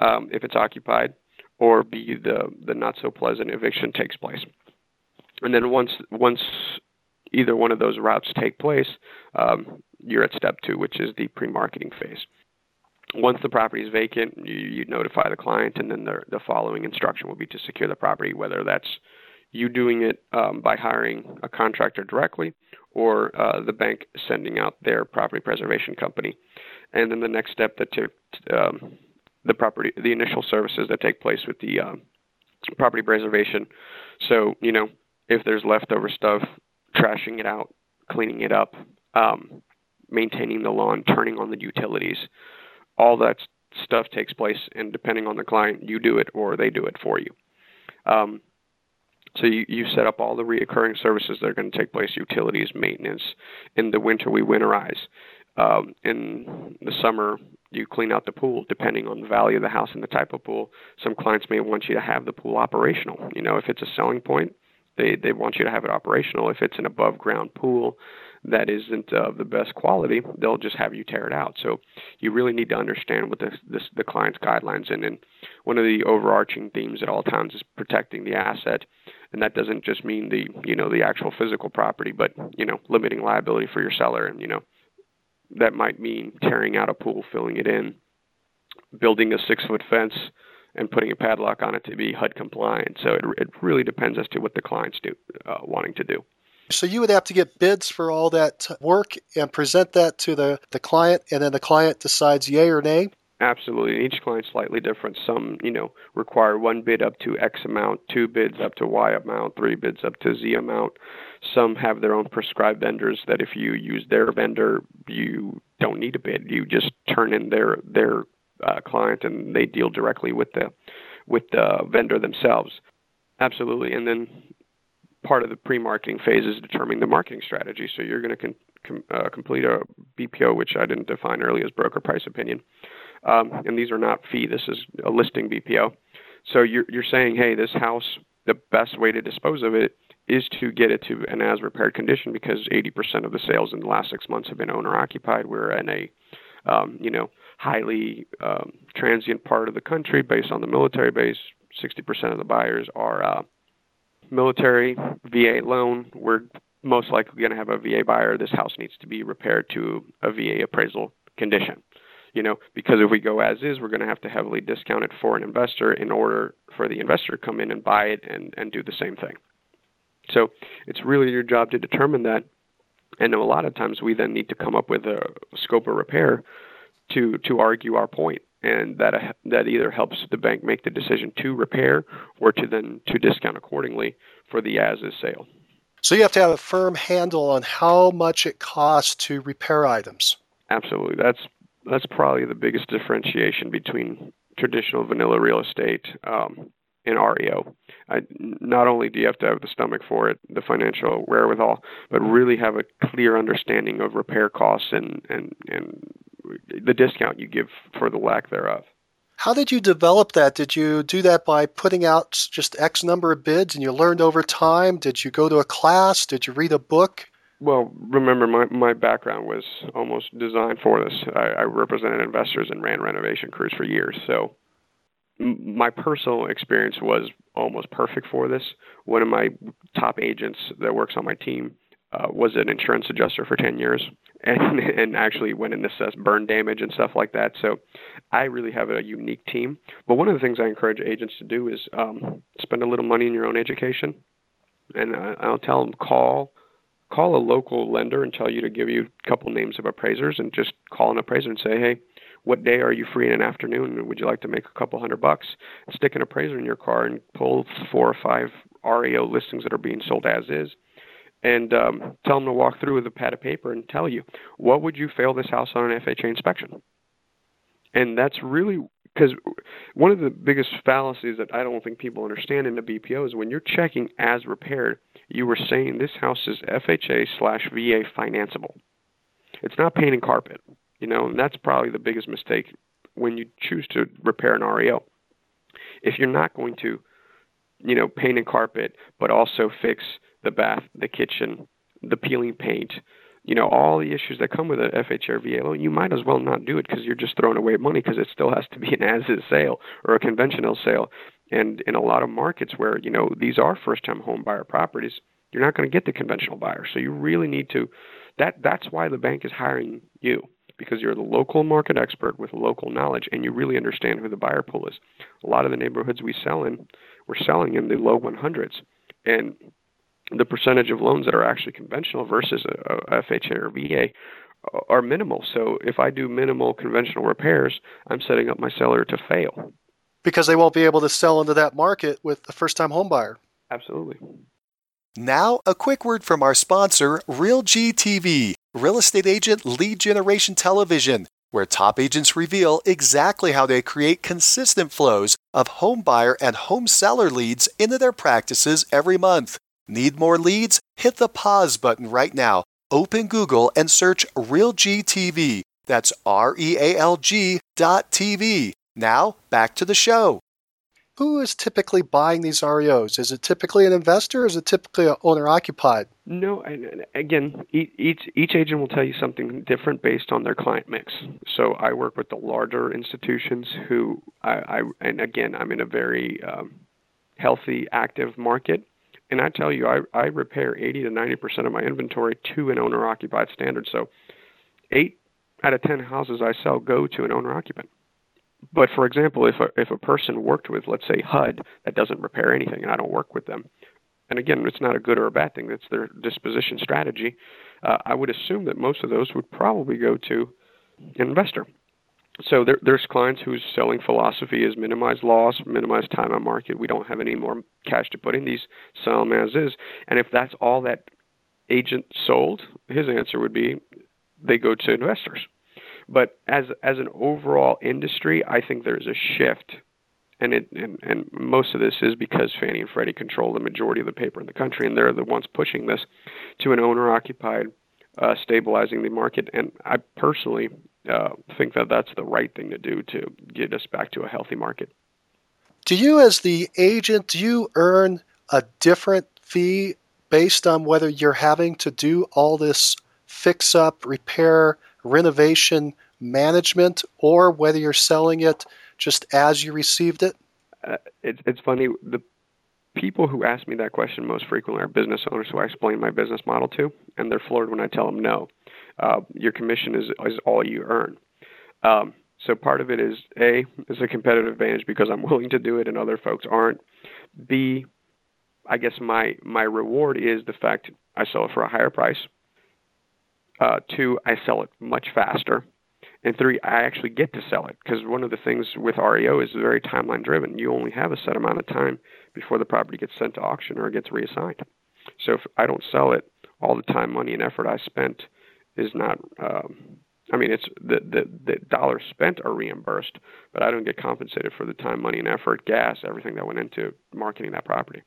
if it's occupied, or B, the not-so-pleasant eviction takes place. And then once either one of those routes take place, you're at step two, which is the pre-marketing phase. Once the property is vacant, you notify the client, and then the following instruction will be to secure the property, whether that's you doing it by hiring a contractor directly, or the bank sending out their property preservation company. And then the next step the initial services that take place with the property preservation. So, if there's leftover stuff, trashing it out, cleaning it up, maintaining the lawn, turning on the utilities, all that stuff takes place. And depending on the client, you do it or they do it for you. So you set up all the reoccurring services that are going to take place, utilities, maintenance. In the winter, we winterize. In the summer, you clean out the pool, depending on the value of the house and the type of pool. Some clients may want you to have the pool operational. You know, if it's a selling point, they want you to have it operational. If it's an above-ground pool that isn't of the best quality, they'll just have you tear it out. So you really need to understand what the client's guidelines in. And one of the overarching themes at all times is protecting the asset. And that doesn't just mean the actual physical property, but, limiting liability for your seller. And, that might mean tearing out a pool, filling it in, building a 6-foot fence, and putting a padlock on it to be HUD compliant. So it really depends as to what the client's wanting to do. So you would have to get bids for all that work and present that to the client, and then the client decides yay or nay? Absolutely. Each client's slightly different. Some, require one bid up to X amount, two bids up to Y amount, three bids up to Z amount. Some have their own prescribed vendors that if you use their vendor, you don't need a bid. You just turn in their client and they deal directly with the vendor themselves. Absolutely. And then part of the pre-marketing phase is determining the marketing strategy. So you're going to complete a BPO, which I didn't define earlier as broker price opinion. And these are not fee. This is a listing BPO. So you're saying, hey, this house, the best way to dispose of it is to get it to an as-repaired condition because 80% of the sales in the last 6 months have been owner-occupied. We're in a highly transient part of the country based on the military base. 60% of the buyers are military, VA loan. We're most likely going to have a VA buyer. This house needs to be repaired to a VA appraisal condition, because if we go as is, we're going to heavily discount it for an investor in order for the investor to come in and buy it and do the same thing. So it's really your job to determine that. And a lot of times we then need to come up with a scope of repair to argue our point, and that either helps the bank make the decision to repair or to discount accordingly for the as-is sale. So you have to have a firm handle on how much it costs to repair items. Absolutely. That's probably the biggest differentiation between traditional vanilla real estate in REO. Not only do you have to have the stomach for it, the financial wherewithal, but really have a clear understanding of repair costs and the discount you give for the lack thereof. How did you develop that? Did you do that by putting out just X number of bids and you learned over time? Did you go to a class? Did you read a book? Well, remember, my background was almost designed for this. I represented investors and ran renovation crews for years, so my personal experience was almost perfect for this. One of my top agents that works on my team was an insurance adjuster for 10 years and actually went and assessed burn damage and stuff like that. So I really have a unique team. But one of the things I encourage agents to do is spend a little money in your own education. And I'll tell them call a local lender and tell you to give you a couple names of appraisers and just call an appraiser and say, hey, what day are you free in an afternoon? Would you like to make a couple $100? Stick an appraiser in your car and pull 4 or 5 REO listings that are being sold as is, and tell them to walk through with a pad of paper and tell you, what would you fail this house on an FHA inspection? And that's really because one of the biggest fallacies that I don't think people understand in the BPO is when you're checking as repaired, you were saying this house is FHA/VA financeable. It's not paint and carpet. And that's probably the biggest mistake when you choose to repair an REO. If you're not going to, paint and carpet, but also fix the bath, the kitchen, the peeling paint, all the issues that come with an FHA or VA loan, you might as well not do it because you're just throwing away money because it still has to be an as-is sale or a conventional sale. And in a lot of markets where, these are first-time home buyer properties, you're not going to get the conventional buyer. So you really need to – that's why the bank is hiring you, because you're the local market expert with local knowledge and you really understand who the buyer pool is. A lot of the neighborhoods we sell in, we're selling in the low 100s. And the percentage of loans that are actually conventional versus a FHA or VA are minimal. So if I do minimal conventional repairs, I'm setting up my seller to fail. Because they won't be able to sell into that market with a first-time home buyer. Absolutely. Now, a quick word from our sponsor, Real GTV. Real Estate Agent Lead Generation Television. where top agents reveal exactly how they create consistent flows of home buyer and home seller leads into their practices every month. Need more leads? Hit the pause button right now. Open Google and search Real GTV. That's REALG.TV. Now, back to the show. Who is typically buying these REOs? Is it typically an investor or is it typically an owner-occupied? No, again, each agent will tell you something different based on their client mix. So I work with the larger institutions who, and again, I'm in a very healthy, active market. And I tell you, I repair 80 to 90% of my inventory to an owner-occupied standard. So 8 out of 10 houses I sell go to an owner-occupant. But for example, if a person worked with, let's say, HUD, that doesn't repair anything, and I don't work with them, and again, it's not a good or a bad thing, that's their disposition strategy, I would assume that most of those would probably go to an investor. So there's clients whose selling philosophy is minimize loss, minimize time on market. We don't have any more cash to put in. These sell them as is. And if that's all that agent sold, his answer would be they go to investors. But as an overall industry, I think there's a shift, and most of this is because Fannie and Freddie control the majority of the paper in the country, and they're the ones pushing this to an owner-occupied, stabilizing the market. And I personally think that that's the right thing to do to get us back to a healthy market. Do you, as the agent, do you earn a different fee based on whether you're having to do all this fix-up, repair, renovation management, or whether you're selling it just as you received it? It's funny. The people who ask me that question most frequently are business owners who I explain my business model to, and they're floored when I tell them no. Your commission is all you earn. So part of it is, A, it's a competitive advantage because I'm willing to do it and other folks aren't. B, I guess my reward is the fact I sell it for a higher price. 2, I sell it much faster. And 3, I actually get to sell it, because one of the things with REO is very timeline driven. You only have a set amount of time before the property gets sent to auction or gets reassigned. So if I don't sell it, all the time, money, and effort I spent is not, it's the dollars spent are reimbursed, but I don't get compensated for the time, money, and effort, gas, everything that went into marketing that property.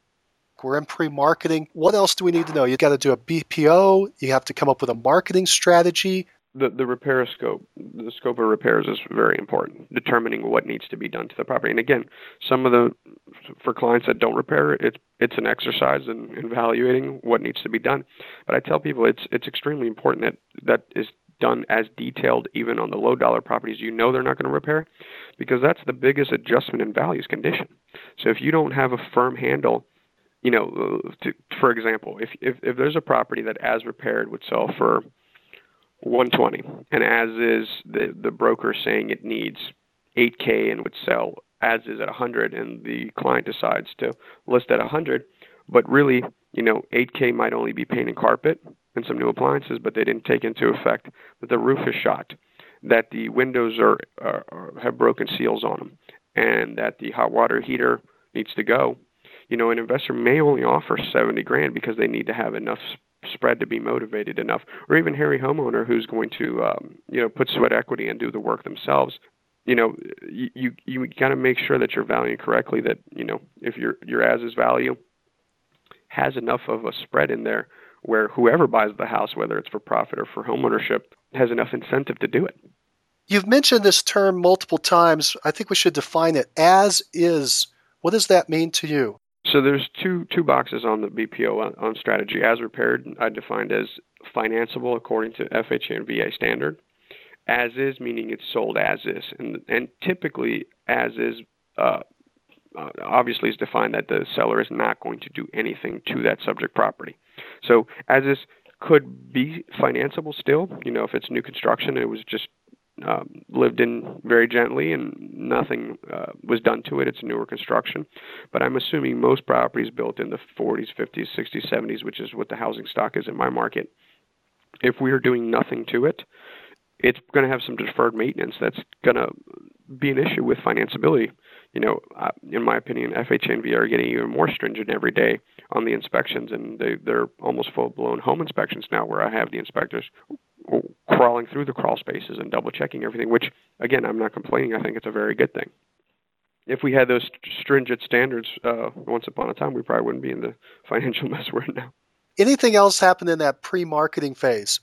We're in pre-marketing. What else do we need to know? You got to do a BPO. You have to come up with a marketing strategy. The repair scope, the scope of repairs is very important, determining what needs to be done to the property. And again, for clients that don't repair, it's an exercise in evaluating what needs to be done. But I tell people it's extremely important that is done as detailed, even on the low dollar properties you know they're not going to repair, because that's the biggest adjustment in value's condition. So if you don't have a firm handle, for example, if there's a property that as repaired would sell for $120, and as is the broker saying it needs $8K and would sell as is at $100, and the client decides to list at $100, but really, $8K might only be paint and carpet and some new appliances, but they didn't take into effect that the roof is shot, that the windows have broken seals on them, and that the hot water heater needs to go. An investor may only offer $70,000 because they need to have enough spread to be motivated enough, or even Harry homeowner who's going to, put sweat equity and do the work themselves. You got to make sure that you're valuing correctly. That if your as is value has enough of a spread in there where whoever buys the house, whether it's for profit or for homeownership, has enough incentive to do it. You've mentioned this term multiple times. I think we should define it. As is. What does that mean to you? So there's two boxes on the BPO on strategy. As repaired, I defined as financeable according to FHA and VA standard. As is, meaning it's sold as is. And typically, as is obviously is defined that the seller is not going to do anything to that subject property. So as is could be financeable still. If it's new construction, it was just lived in very gently and nothing was done to it. It's newer construction. But I'm assuming most properties built in the 40s, 50s, 60s, 70s, which is what the housing stock is in my market, if we are doing nothing to it, it's going to have some deferred maintenance. That's going to be an issue with financeability. In my opinion, FHA and VA are getting even more stringent every day on the inspections, and they're almost full-blown home inspections now, where I have the inspectors crawling through the crawl spaces and double checking everything, which, again, I'm not complaining. I think it's a very good thing. If we had those stringent standards once upon a time, we probably wouldn't be in the financial mess we're in now. Anything else happened in that pre-marketing phase?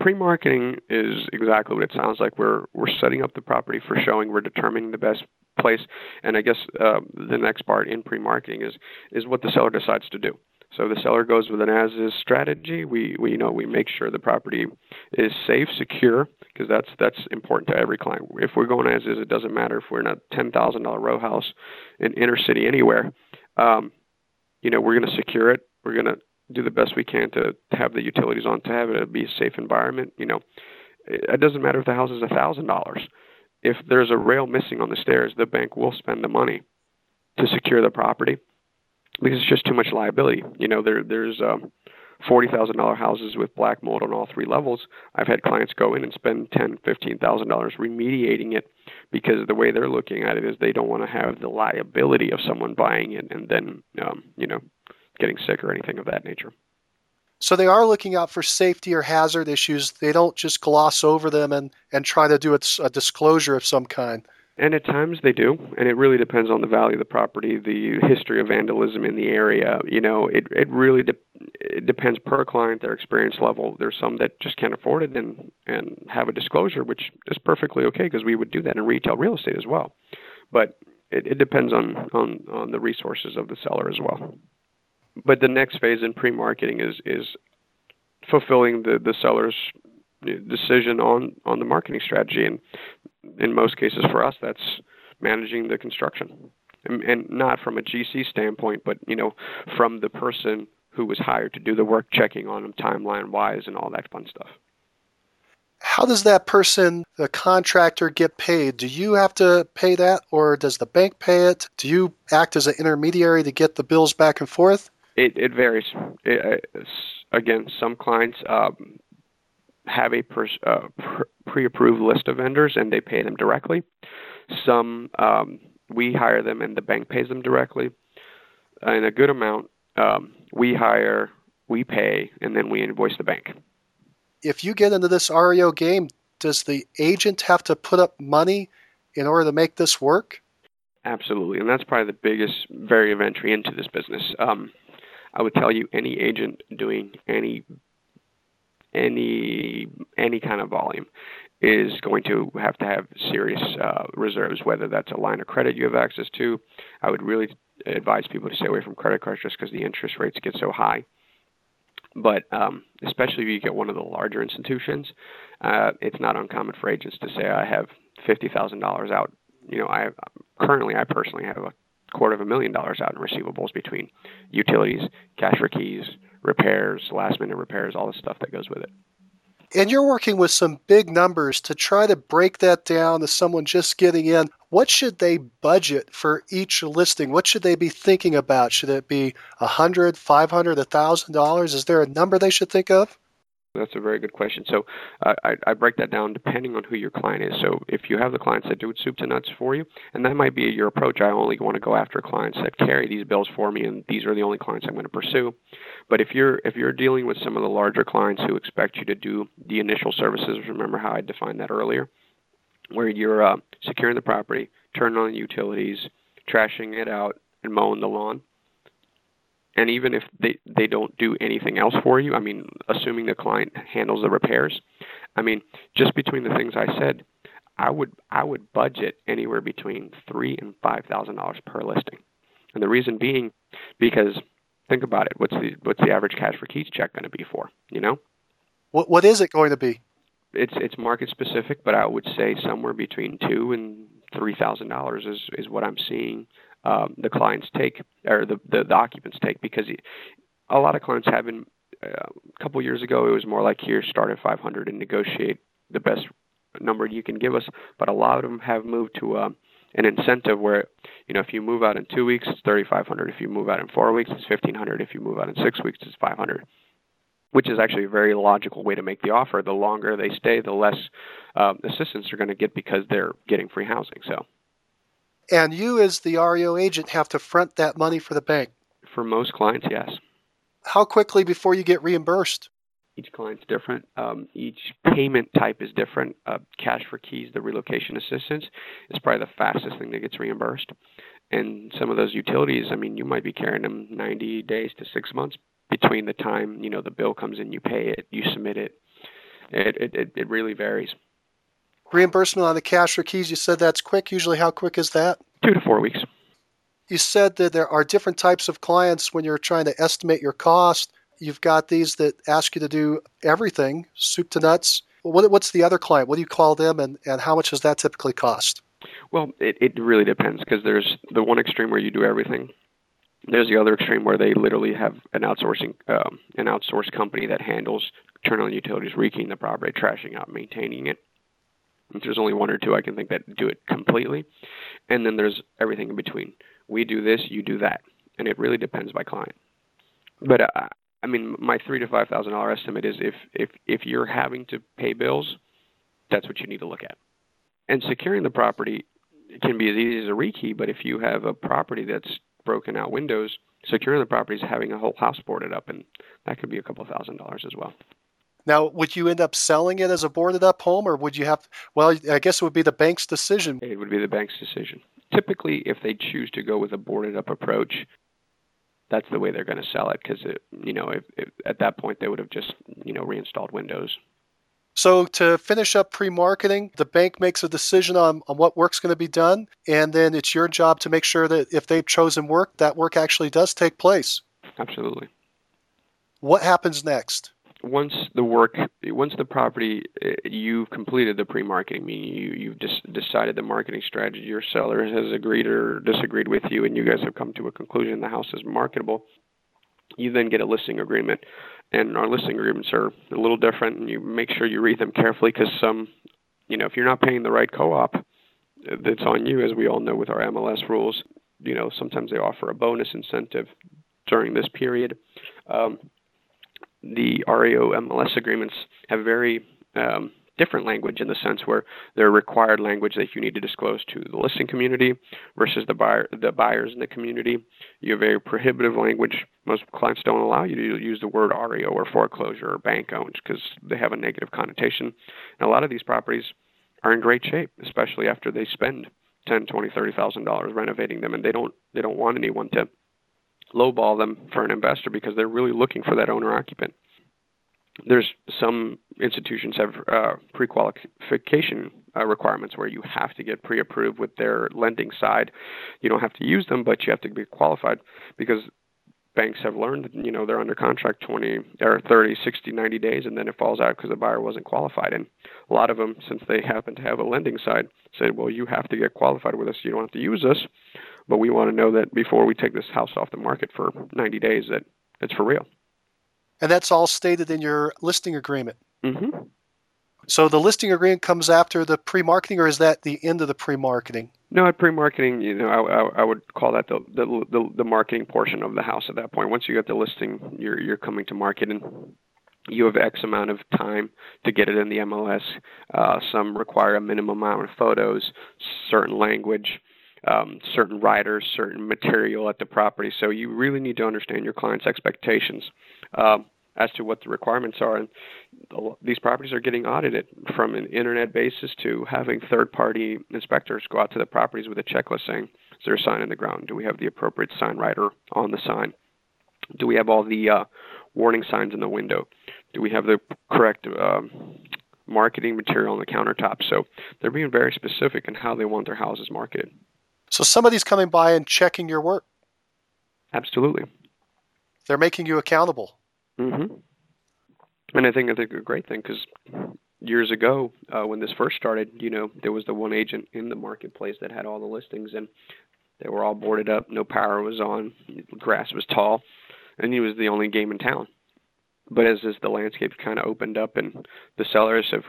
Pre-marketing is exactly what it sounds like. We're setting up the property for showing. We're determining the best place. And I guess the next part in pre-marketing is what the seller decides to do. So the seller goes with an as-is strategy. We make sure the property is safe, secure, because that's important to every client. If we're going as-is, it doesn't matter if we're in a $10,000 row house in inner city anywhere. We're going to secure it. We're going to do the best we can to have the utilities on, to have it be a safe environment. It doesn't matter if the house is $1,000. If there's a rail missing on the stairs, the bank will spend the money to secure the property, because it's just too much liability. There's $40,000 houses with black mold on all three levels. I've had clients go in and spend $10,000, $15,000 remediating it, because the way they're looking at it is they don't want to have the liability of someone buying it and then, getting sick or anything of that nature. So they are looking out for safety or hazard issues. They don't just gloss over them and try to do a disclosure of some kind. And at times they do, and it really depends on the value of the property, the history of vandalism in the area. It really depends per client, their experience level. There's some that just can't afford it and have a disclosure, which is perfectly okay, because we would do that in retail real estate as well. But it depends on the resources of the seller as well. But the next phase in pre-marketing is fulfilling the seller's decision on the marketing strategy. And in most cases for us, that's managing the construction. And not from a GC standpoint, but, from the person who was hired to do the work, checking on them timeline-wise and all that fun stuff. How does that person, the contractor, get paid? Do you have to pay that, or does the bank pay it? Do you act as an intermediary to get the bills back and forth? It varies. Again, some clients have a pre-approved list of vendors, and they pay them directly. Some, we hire them, and the bank pays them directly. In a good amount, we hire, we pay, and then we invoice the bank. If you get into this REO game, does the agent have to put up money in order to make this work? Absolutely, and that's probably the biggest barrier of entry into this business. I would tell you, any agent doing any kind of volume is going to have serious reserves, whether that's a line of credit you have access to. I would really advise people to stay away from credit cards, just because the interest rates get so high. But especially if you get one of the larger institutions, it's not uncommon for agents to say, I have $50,000 out. I personally have $250,000 out in receivables between utilities, cash for keys, repairs, last minute repairs, all the stuff that goes with it. And you're working with some big numbers to try to break that down to someone just getting in. What should they budget for each listing? What should they be thinking about? Should it be $100, $500, $1,000? Is there a number they should think of? That's a very good question. So I break that down depending on who your client is. So if you have the clients that do it soup to nuts for you, and that might be your approach, I only want to go after clients that carry these bills for me, and these are the only clients I'm going to pursue. But if you're dealing with some of the larger clients who expect you to do the initial services, remember how I defined that earlier, where you're securing the property, turning on the utilities, trashing it out, and mowing the lawn. And even if they don't do anything else for you, assuming the client handles the repairs, just between the things I said, I would budget anywhere between $3,000 and $5,000 per listing. And the reason being, because think about it, what's the average cash for keys check going to be for? What is it going to be? It's market specific, but I would say somewhere between $2,000 and $3,000 is what I'm seeing. The clients take, or the occupants take, because a lot of clients have been, a couple years ago, it was more like, here, start at $500 and negotiate the best number you can give us. But a lot of them have moved to an incentive where, if you move out in 2 weeks, it's $3,500. If you move out in 4 weeks, it's $1,500. If you move out in 6 weeks, it's $500, which is actually a very logical way to make the offer. The longer they stay, the less assistance they're going to get, because they're getting free housing. So. And you, as the REO agent, have to front that money for the bank? For most clients, yes. How quickly before you get reimbursed? Each client's different. Each payment type is different. Cash for keys, the relocation assistance is probably the fastest thing that gets reimbursed. And some of those utilities, I mean, you might be carrying them 90 days to 6 months between the time, you know, the bill comes in, you pay it, you submit it. It really varies. Reimbursement on the cash for keys, you said that's quick. Usually how quick is that? 2 to 4 weeks. You said that there are different types of clients when you're trying to estimate your cost. You've got these that ask you to do everything, soup to nuts. What's the other client? What do you call them, and how much does that typically cost? Well, it really depends, because there's the one extreme where you do everything. There's the other extreme where they literally have an outsourced company that handles turn on utilities, wreaking the property, trashing out, maintaining it. There's only one or two I can think that do it completely. And then there's everything in between. We do this, you do that. And it really depends by client. But I mean, my $3,000 to $5,000 estimate is if you're having to pay bills, that's what you need to look at. And securing the property can be as easy as a rekey, but if you have a property that's broken out windows, securing the property is having a whole house boarded up, and that could be a couple $1,000s as well. Now, would you end up selling it as a boarded up home, or would you have, well, I guess it would be the bank's decision. It would be the bank's decision. Typically, if they choose to go with a boarded up approach, that's the way they're going to sell it, because, you know, if at that point, they would have just, you know, reinstalled windows. So to finish up pre-marketing, the bank makes a decision on what work's going to be done, and then it's your job to make sure that if they've chosen work, that work actually does take place. Absolutely. What happens next? Once the property, you've completed the pre-marketing, meaning you've decided the marketing strategy, your seller has agreed or disagreed with you, and you guys have come to a conclusion the house is marketable, you then get a listing agreement. And our listing agreements are a little different, and you make sure you read them carefully, because some, you know, if you're not paying the right co-op, that's on you, as we all know with our MLS rules. You know, sometimes they offer a bonus incentive during this period. The REO MLS agreements have very different language, in the sense where they're required language that you need to disclose to the listing community versus the buyers in the community. You have very prohibitive language. Most clients don't allow you to use the word REO or foreclosure or bank owned, because they have a negative connotation. And a lot of these properties are in great shape, especially after they spend $10,000, $20,000, $30,000 renovating them, and they don't want anyone to lowball them for an investor, because they're really looking for that owner-occupant. There's some institutions have pre-qualification requirements where you have to get pre-approved with their lending side. You don't have to use them, but you have to be qualified, because banks have learned that, you know, they're under contract 20 or 30, 60, 90 days, and then it falls out because the buyer wasn't qualified. And a lot of them, since they happen to have a lending side, said, well, you have to get qualified with us. You don't have to use us, but we want to know that before we take this house off the market for 90 days that it's for real. And that's all stated in your listing agreement. Mm-hmm. So the listing agreement comes after the pre-marketing, or is that the end of the pre-marketing? No, at pre-marketing, you know, I would call that the marketing portion of the house at that point. Once you get the listing, you're coming to market, and you have X amount of time to get it in the MLS. Some require a minimum amount of photos, certain language, certain riders, certain material at the property. So you really need to understand your client's expectations as to what the requirements are. And these properties are getting audited from an internet basis to having third-party inspectors go out to the properties with a checklist saying, is there a sign in the ground? Do we have the appropriate sign rider on the sign? Do we have all the warning signs in the window? Do we have the correct marketing material on the countertop? So they're being very specific in how they want their houses marketed. So somebody's coming by and checking your work. Absolutely. They're making you accountable. Mm-hmm. And I think a great thing, because years ago when this first started, you know, there was the one agent in the marketplace that had all the listings, and they were all boarded up. No power was on. Grass was tall. And he was the only game in town. But as the landscape kind of opened up, and the sellers have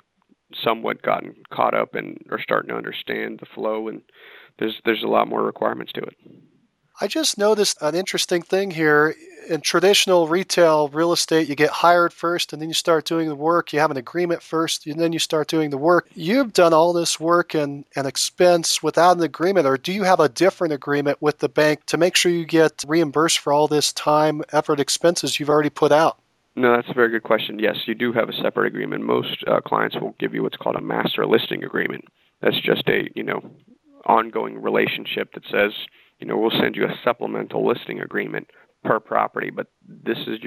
somewhat gotten caught up and are starting to understand the flow, and there's a lot more requirements to it. I just noticed an interesting thing here. In traditional retail real estate, you get hired first, and then you start doing the work. You have an agreement first, and then you start doing the work. You've done all this work and expense without an agreement, or do you have a different agreement with the bank to make sure you get reimbursed for all this time, effort, expenses you've already put out? No, that's a very good question. Yes, you do have a separate agreement. Most clients will give you what's called a master listing agreement. That's just a, ongoing relationship that says, we'll send you a supplemental listing agreement per property, but this is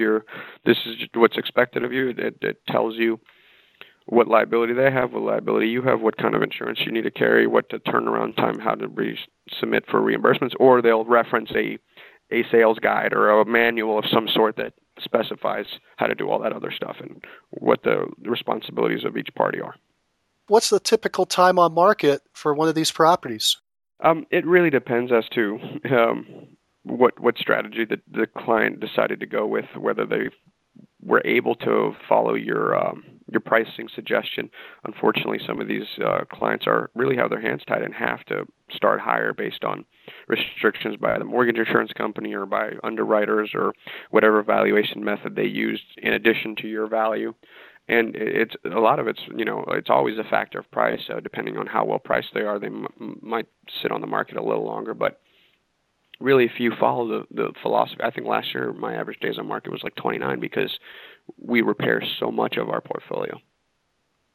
what's expected of you. It tells you what liability they have, what liability you have, what kind of insurance you need to carry, what the turnaround time, how to submit for reimbursements, or they'll reference a sales guide or a manual of some sort that specifies how to do all that other stuff and what the responsibilities of each party are. What's the typical time on market for one of these properties? It really depends as to what strategy that the client decided to go with, whether they were able to follow your pricing suggestion. Unfortunately, some of these clients really have their hands tied and have to start higher based on restrictions by the mortgage insurance company or by underwriters or whatever valuation method they used in addition to your value. And it's always a factor of price. So depending on how well priced they are, they might sit on the market a little longer. But really, if you follow the philosophy, I think last year my average days on market was like 29 because we repair so much of our portfolio.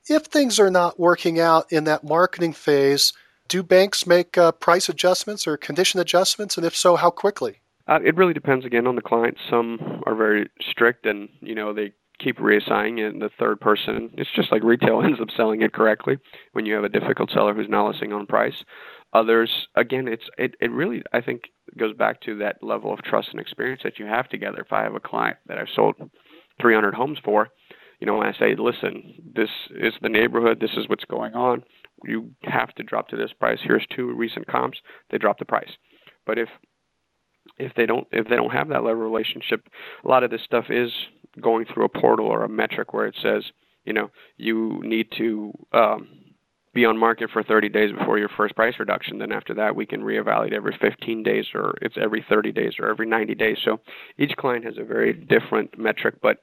If things are not working out in that marketing phase, do banks make price adjustments or condition adjustments? And if so, how quickly? It really depends, again, on the client. Some are very strict and, they keep reassigning it in the third person. It's just like retail ends up selling it correctly when you have a difficult seller who's not listening on price. Others, again, it really, I think, goes back to that level of trust and experience that you have together. If I have a client that I've sold 300 homes for, when I say, listen, this is the neighborhood, this is what's going on, you have to drop to this price. Here's two recent comps, they drop the price. But if they don't have that level of relationship, a lot of this stuff is going through a portal or a metric where it says, you need to be on market for 30 days before your first price reduction. Then after that, we can reevaluate every 15 days or it's every 30 days or every 90 days. So each client has a very different metric, but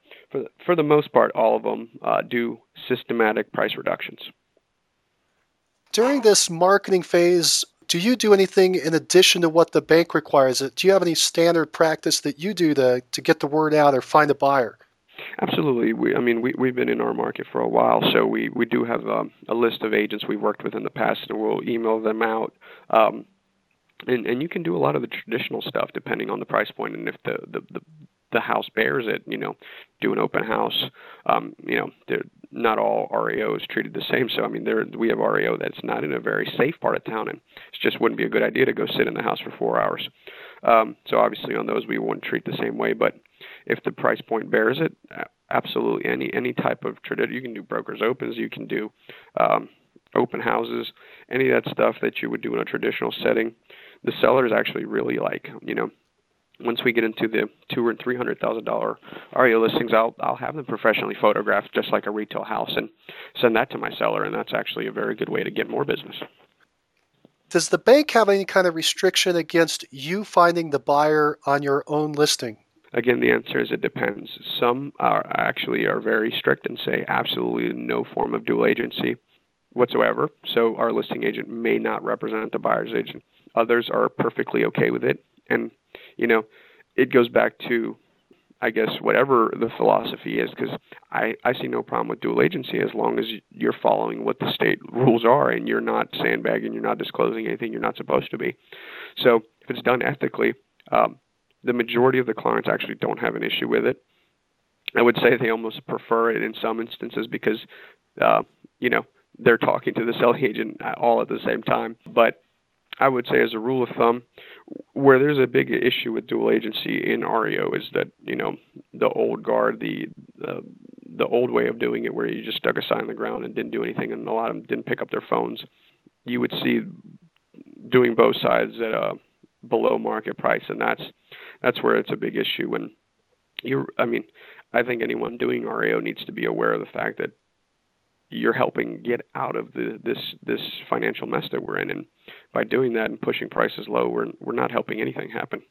for the most part, all of them do systematic price reductions. During this marketing phase, do you do anything in addition to what the bank requires? Do you have any standard practice that you do to get the word out or find a buyer? Absolutely. We've been in our market for a while, so we do have a list of agents we've worked with in the past, and we'll email them out. And you can do a lot of the traditional stuff depending on the price point, and if the house bears it, do an open house. Not all REO is treated the same. So, we have REO that's not in a very safe part of town, and it just wouldn't be a good idea to go sit in the house for 4 hours. So obviously on those, we wouldn't treat the same way, but if the price point bears it, absolutely any type of tradition. You can do brokers opens, you can do open houses, any of that stuff that you would do in a traditional setting. The sellers actually really like, once we get into the $200,000 and $300,000 REO listings, I'll have them professionally photographed just like a retail house and send that to my seller, and that's actually a very good way to get more business. Does the bank have any kind of restriction against you finding the buyer on your own listing? Again, the answer is it depends. Some are actually very strict and say absolutely no form of dual agency whatsoever, so our listing agent may not represent the buyer's agent. Others are perfectly okay with it, and it goes back to, I guess, whatever the philosophy is, because I see no problem with dual agency as long as you're following what the state rules are and you're not sandbagging, you're not disclosing anything you're not supposed to be. So if it's done ethically, the majority of the clients actually don't have an issue with it. I would say they almost prefer it in some instances because, they're talking to the selling agent all at the same time. But I would say as a rule of thumb, where there's a big issue with dual agency in REO is that, the old guard, the old way of doing it where you just stuck a sign in the ground and didn't do anything, and a lot of them didn't pick up their phones. You would see doing both sides at a below market price, and that's where it's a big issue. And I think anyone doing REO needs to be aware of the fact that you're helping get out of this financial mess that we're in. And by doing that and pushing prices low, we're not helping anything happen.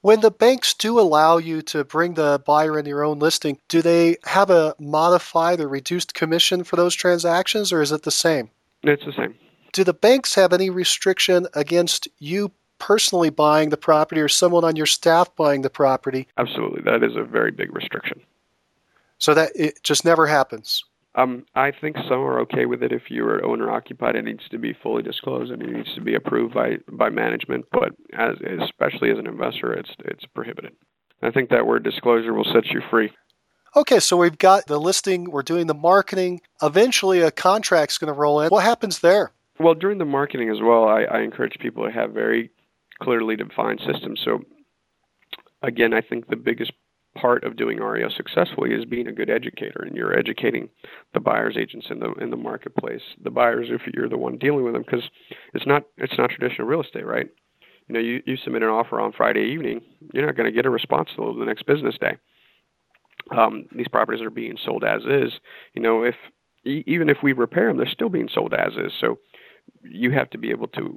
When the banks do allow you to bring the buyer in your own listing, do they have a modified or reduced commission for those transactions, or is it the same? It's the same. Do the banks have any restriction against you personally buying the property or someone on your staff buying the property? Absolutely. That is a very big restriction. So that it just never happens. I think some are okay with it. If you're owner-occupied, it needs to be fully disclosed and it needs to be approved by management. But especially as an investor, it's prohibited. I think that word disclosure will set you free. Okay, so we've got the listing. We're doing the marketing. Eventually, a contract's going to roll in. What happens there? Well, during the marketing as well, I encourage people to have very clearly defined systems. So, again, I think the biggest part of doing REO successfully is being a good educator, and you're educating the buyer's agents in the marketplace. The buyers, if you're the one dealing with them, because it's not traditional real estate, right? You know, you submit an offer on Friday evening, you're not going to get a response till the next business day. These properties are being sold as is. You know, even if we repair them, they're still being sold as is. So you have to be able to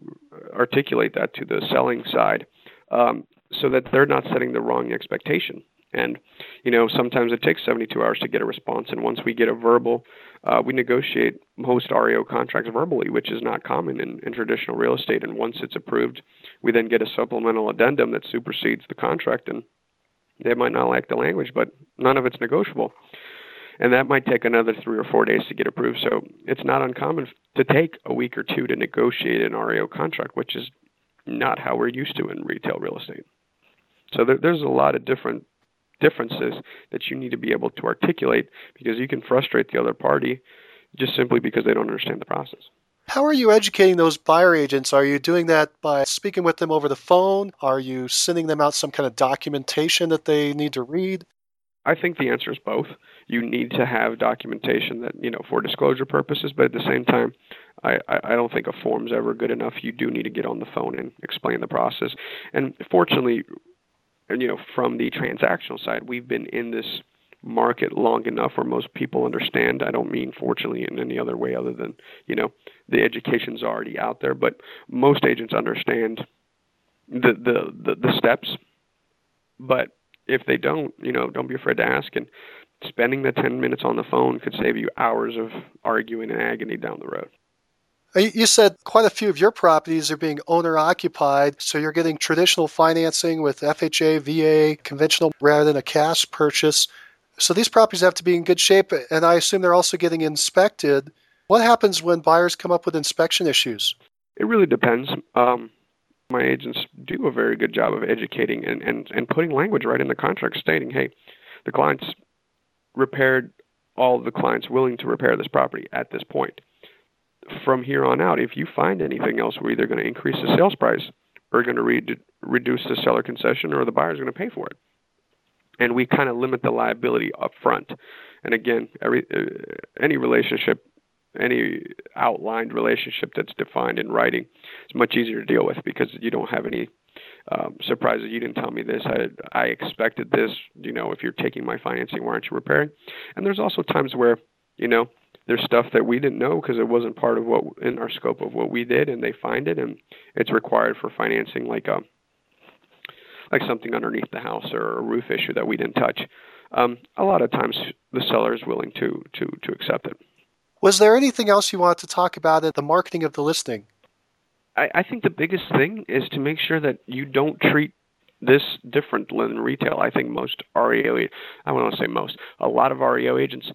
articulate that to the selling side, so that they're not setting the wrong expectation. And, you know, sometimes it takes 72 hours to get a response. And once we get a verbal, we negotiate most REO contracts verbally, which is not common in traditional real estate. And once it's approved, we then get a supplemental addendum that supersedes the contract. And they might not like the language, but none of it's negotiable. And that might take another 3 or 4 days to get approved. So it's not uncommon to take a week or two to negotiate an REO contract, which is not how we're used to in retail real estate. So there's a lot of differences that you need to be able to articulate, because you can frustrate the other party just simply because they don't understand the process. How are you educating those buyer agents? Are you doing that by speaking with them over the phone? Are you sending them out some kind of documentation that they need to read? I think the answer is both. You need to have documentation that, you know, for disclosure purposes, but at the same time, I don't think a form's ever good enough. You do need to get on the phone and explain the process. And fortunately, and, you know, from the transactional side, we've been in this market long enough where most people understand. I don't mean fortunately in any other way other than, you know, the education's already out there, but most agents understand the steps. But if they don't, you know, don't be afraid to ask. And spending the 10 minutes on the phone could save you hours of arguing and agony down the road. You said quite a few of your properties are being owner-occupied, so you're getting traditional financing with FHA, VA, conventional, rather than a cash purchase. So these properties have to be in good shape, and I assume they're also getting inspected. What happens when buyers come up with inspection issues? It really depends. My agents do a very good job of educating and putting language right in the contract stating, hey, the client's repaired all the clients willing to repair this property at this point. From here on out, if you find anything else, we're either going to increase the sales price or going to reduce the seller concession, or the buyer's going to pay for it. And we kind of limit the liability up front. And again, any relationship, any outlined relationship that's defined in writing, it's much easier to deal with because you don't have any surprises. You didn't tell me this. I expected this. You know, if you're taking my financing, why aren't you repairing? And there's also times where, you know, there's stuff that we didn't know because it wasn't part of what in our scope of what we did, and they find it, and it's required for financing, like something underneath the house or a roof issue that we didn't touch. A lot of times, the seller is willing to accept it. Was there anything else you wanted to talk about at the marketing of the listing? I think the biggest thing is to make sure that you don't treat this different than retail. I think most REO, I want to say most, a lot of REO agents,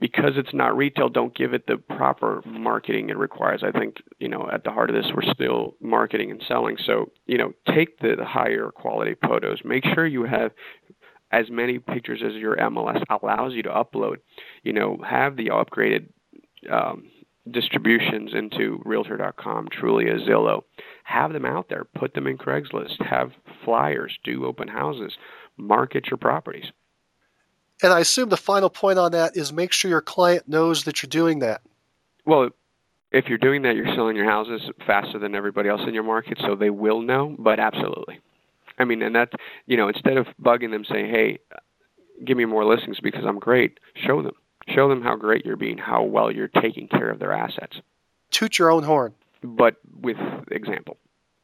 because it's not retail, don't give it the proper marketing it requires. I think, you know, at the heart of this, we're still marketing and selling. So, you know, take the higher quality photos. Make sure you have as many pictures as your MLS allows you to upload. You know, have the upgraded distributions into Realtor.com, Trulia, Zillow. Have them out there. Put them in Craigslist. Have flyers. Do open houses. Market your properties. And I assume the final point on that is make sure your client knows that you're doing that. Well, if you're doing that, you're selling your houses faster than everybody else in your market, so they will know, but absolutely. I mean, and that, you know, instead of bugging them saying, hey, give me more listings because I'm great, show them. Show them how great you're being, how well you're taking care of their assets. Toot your own horn. But with example.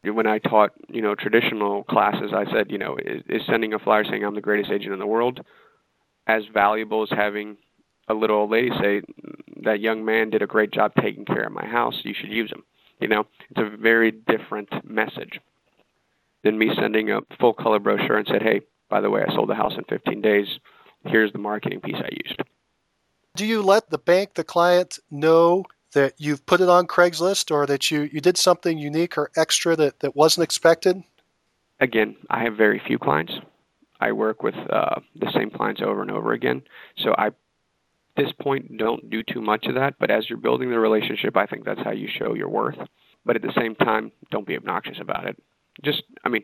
When I taught, you know, traditional classes, I said, you know, is sending a flyer saying I'm the greatest agent in the world as valuable as having a little old lady say, that young man did a great job taking care of my house, you should use him? You know, it's a very different message than me sending a full color brochure and said, hey, by the way, I sold the house in 15 days. here's the marketing piece I used. Do you let the bank, the client, know that you've put it on Craigslist or that you did something unique or extra that wasn't expected? Again, I have very few clients. I work with the same clients over and over again. So I, at this point, don't do too much of that. But as you're building the relationship, I think that's how you show your worth. But at the same time, don't be obnoxious about it. Just, I mean,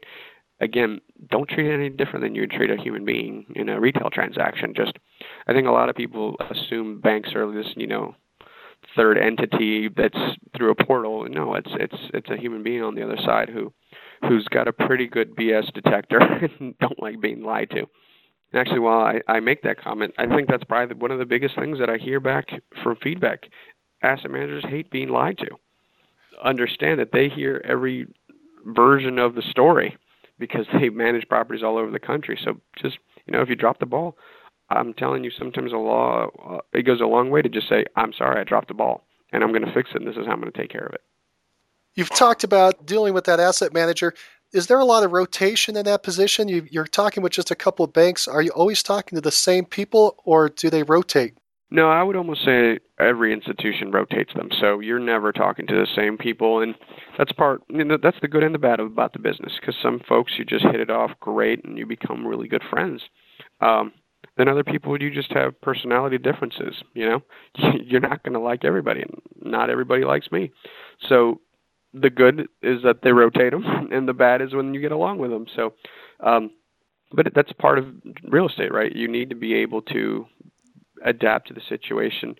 again, don't treat it any different than you would treat a human being in a retail transaction. Just, I think a lot of people assume banks are this, third entity that's through a portal. No, it's a human being on the other side who's got a pretty good BS detector and don't like being lied to. And actually, while I make that comment, I think that's probably one of the biggest things that I hear back from feedback. Asset managers hate being lied to. Understand that they hear every version of the story because they manage properties all over the country. So just, if you drop the ball, I'm telling you, sometimes it goes a long way to just say, I'm sorry, I dropped the ball, and I'm going to fix it, and this is how I'm going to take care of it. You've talked about dealing with that asset manager. Is there a lot of rotation in that position? You're talking with just a couple of banks. Are you always talking to the same people, or do they rotate? No, I would almost say every institution rotates them. So you're never talking to the same people. And that's that's the good and the bad about the business, because some folks you just hit it off great and you become really good friends. Then other people, you just have personality differences. You're not going to like everybody. Not everybody likes me. So the good is that they rotate them, and the bad is when you get along with them. So, but that's part of real estate, right? You need to be able to adapt to the situation,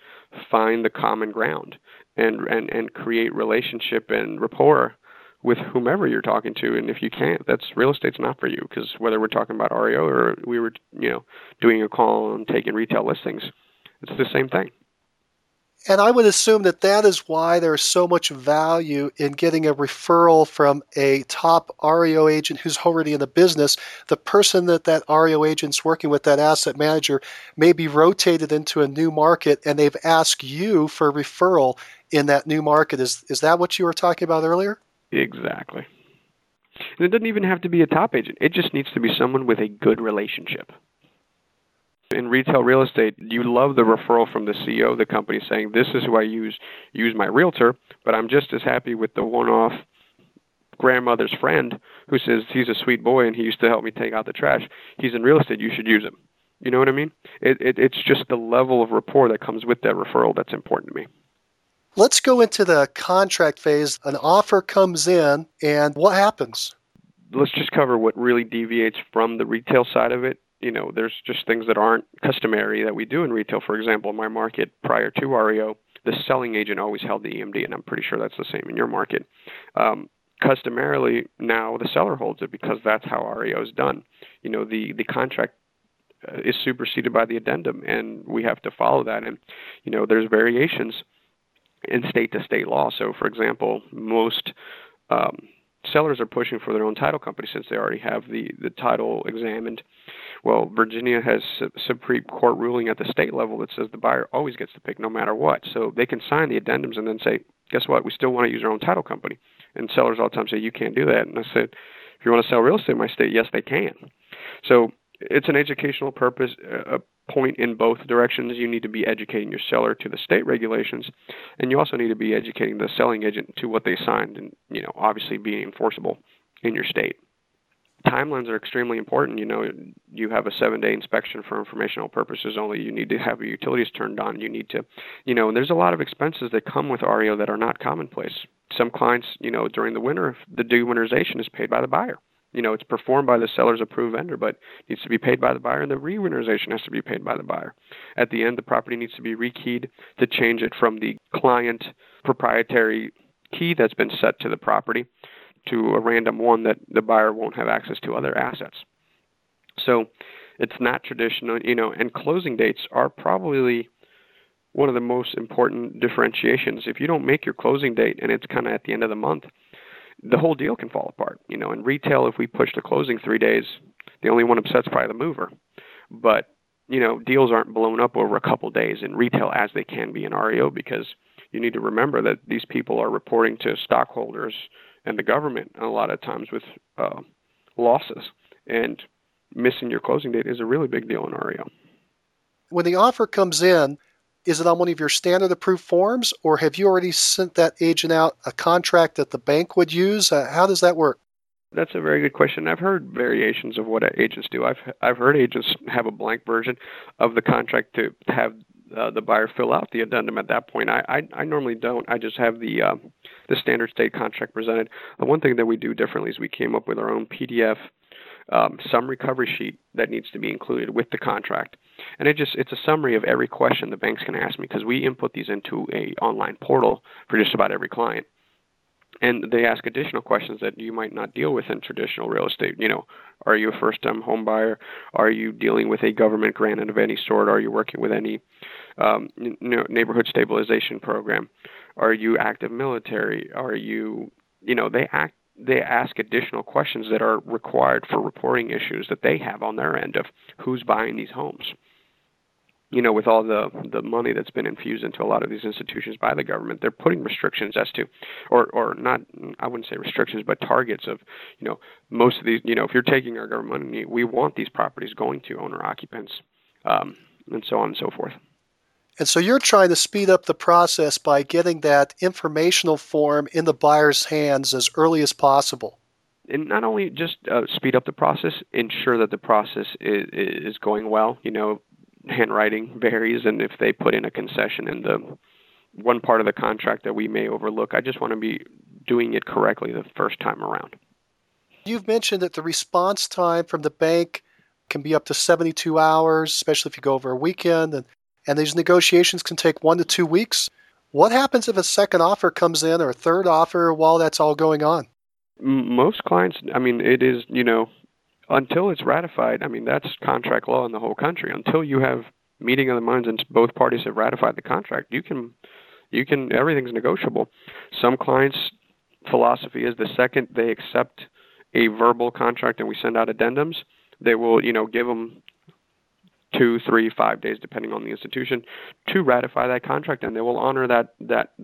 find the common ground, and create relationship and rapport with whomever you're talking to. And if you can't, real estate's not for you, because whether we're talking about REO or we were, doing a call and taking retail listings, it's the same thing. And I would assume that is why there's so much value in getting a referral from a top REO agent who's already in the business. The person that REO agent's working with, that asset manager, may be rotated into a new market, and they've asked you for a referral in that new market. Is that what you were talking about earlier? Exactly. And it doesn't even have to be a top agent. It just needs to be someone with a good relationship. In retail real estate, you love the referral from the CEO of the company saying, this is who I use my realtor, but I'm just as happy with the one-off grandmother's friend who says, he's a sweet boy and he used to help me take out the trash. He's in real estate. You should use him. You know what I mean? It's just the level of rapport that comes with that referral that's important to me. Let's go into the contract phase. An offer comes in, and what happens? Let's just cover what really deviates from the retail side of it. There's just things that aren't customary that we do in retail. For example, in my market prior to REO, the selling agent always held the EMD, and I'm pretty sure that's the same in your market. Customarily, now the seller holds it because that's how REO is done. The contract is superseded by the addendum, and we have to follow that. And, there's variations in state-to-state law. So, for example, most sellers are pushing for their own title company since they already have the title examined. Well, Virginia has Supreme Court ruling at the state level that says the buyer always gets to pick no matter what. So they can sign the addendums and then say, guess what? We still want to use our own title company. And sellers all the time say, you can't do that. And I said, if you want to sell real estate in my state, yes, they can. So it's an educational purpose, a point in both directions. You need to be educating your seller to the state regulations, and you also need to be educating the selling agent to what they signed and, obviously being enforceable in your state. Timelines are extremely important. You have a 7-day inspection for informational purposes only. You need to have your utilities turned on. You need to, and there's a lot of expenses that come with REO that are not commonplace. Some clients, during the winter, the de-winterization is paid by the buyer. It's performed by the seller's approved vendor, but needs to be paid by the buyer, and the re-winterization has to be paid by the buyer. At the end, the property needs to be rekeyed to change it from the client proprietary key that's been set to the property to a random one that the buyer won't have access to other assets. So it's not traditional, and closing dates are probably one of the most important differentiations. If you don't make your closing date and it's kind of at the end of the month, the whole deal can fall apart. In retail, if we push the closing 3 days, the only one upset's probably the mover. But, deals aren't blown up over a couple days in retail as they can be in REO, because you need to remember that these people are reporting to stockholders and the government a lot of times with losses. And missing your closing date is a really big deal in REO. When the offer comes in, is it on one of your standard approved forms, or have you already sent that agent out a contract that the bank would use? How does that work? That's a very good question. I've heard variations of what agents do. I've heard agents have a blank version of the contract to have the buyer fill out the addendum at that point. I normally don't. I just have the standard state contract presented. The one thing that we do differently is we came up with our own PDF summary cover sheet that needs to be included with the contract. And it's a summary of every question the bank's going to ask me, because we input these into an online portal for just about every client. And they ask additional questions that you might not deal with in traditional real estate. You know, are you a first-time home buyer? Are you dealing with a government grant of any sort? Are you working with any neighborhood stabilization program? Are you active military? Are you, they ask additional questions that are required for reporting issues that they have on their end of who's buying these homes. You know, with all the money that's been infused into a lot of these institutions by the government, they're putting restrictions as to, or not, I wouldn't say restrictions, but targets of, most of these, if you're taking our government money, we want these properties going to owner-occupants, and so on and so forth. And so you're trying to speed up the process by getting that informational form in the buyer's hands as early as possible. And not only just speed up the process, ensure that the process is going well. Handwriting varies, and if they put in a concession in the one part of the contract that we may overlook, I just want to be doing it correctly the first time around. You've mentioned that the response time from the bank can be up to 72 hours, especially if you go over a weekend, and these negotiations can take 1 to 2 weeks. What happens if a second offer comes in or a third offer while that's all going on? Most clients, it is, until it's ratified, that's contract law in the whole country. Until you have meeting of the minds and both parties have ratified the contract, you can everything's negotiable. Some clients' philosophy is the second they accept a verbal contract and we send out addendums, they will, give them 2, 3, 5 days, depending on the institution, to ratify that contract, and they will honor that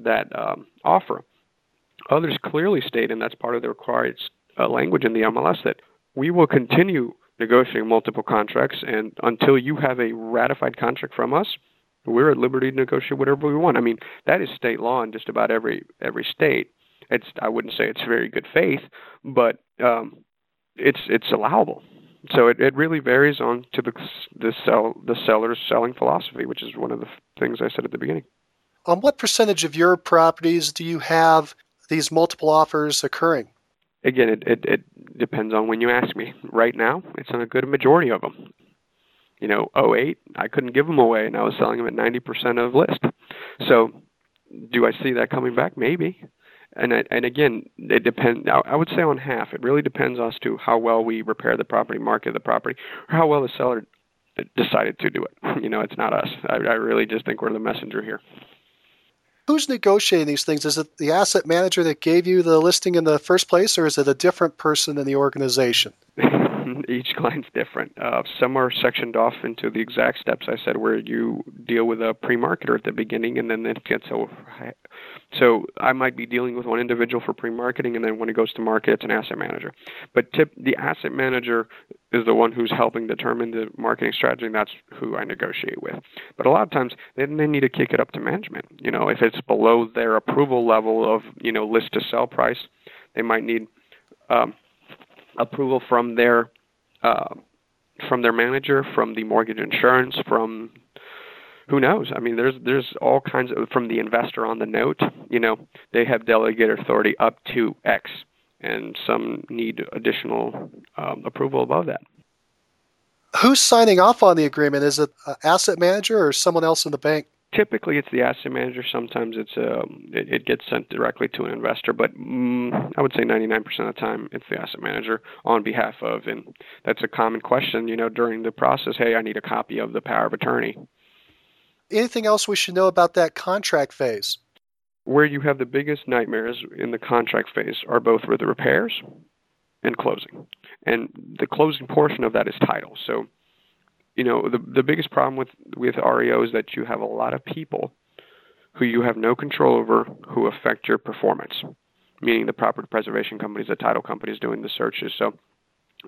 offer. Others clearly state, and that's part of the required language in the MLS, that we will continue negotiating multiple contracts, and until you have a ratified contract from us, we're at liberty to negotiate whatever we want. That is state law in just about every state. I wouldn't say it's very good faith, but it's allowable. So it really varies on to the seller's selling philosophy, which is one of the things I said at the beginning. On what percentage of your properties do you have these multiple offers occurring? Again, it depends on when you ask me. Right now, it's on a good majority of them. 2008, I couldn't give them away, and I was selling them at 90% of list. So do I see that coming back? Maybe. And again, it depends. I would say on half. It really depends as to how well we repair the property, market the property, or how well the seller decided to do it. It's not us. I really just think we're the messenger here. Who's negotiating these things? Is it the asset manager that gave you the listing in the first place, or is it a different person in the organization? Each client's different. Some are sectioned off into the exact steps I said, where you deal with a pre-marketer at the beginning, and then it gets over. So I might be dealing with one individual for pre-marketing, and then when it goes to market, it's an asset manager. But the asset manager is the one who's helping determine the marketing strategy, and that's who I negotiate with. But a lot of times, they need to kick it up to management. If it's below their approval level of, list to sell price, they might need approval from their manager, from the mortgage insurance, from who knows? There's all kinds of, from the investor on the note, they have delegated authority up to X, and some need additional approval above that. Who's signing off on the agreement? Is it an asset manager or someone else in the bank? Typically, it's the asset manager. Sometimes it gets sent directly to an investor, but I would say 99% of the time it's the asset manager on behalf of, and that's a common question, during the process. Hey, I need a copy of the power of attorney. Anything else we should know about that contract phase? Where you have the biggest nightmares in the contract phase are both with the repairs and closing. And the closing portion of that is title. So the biggest problem with REO is that you have a lot of people who you have no control over who affect your performance, meaning the property preservation companies, the title companies doing the searches. So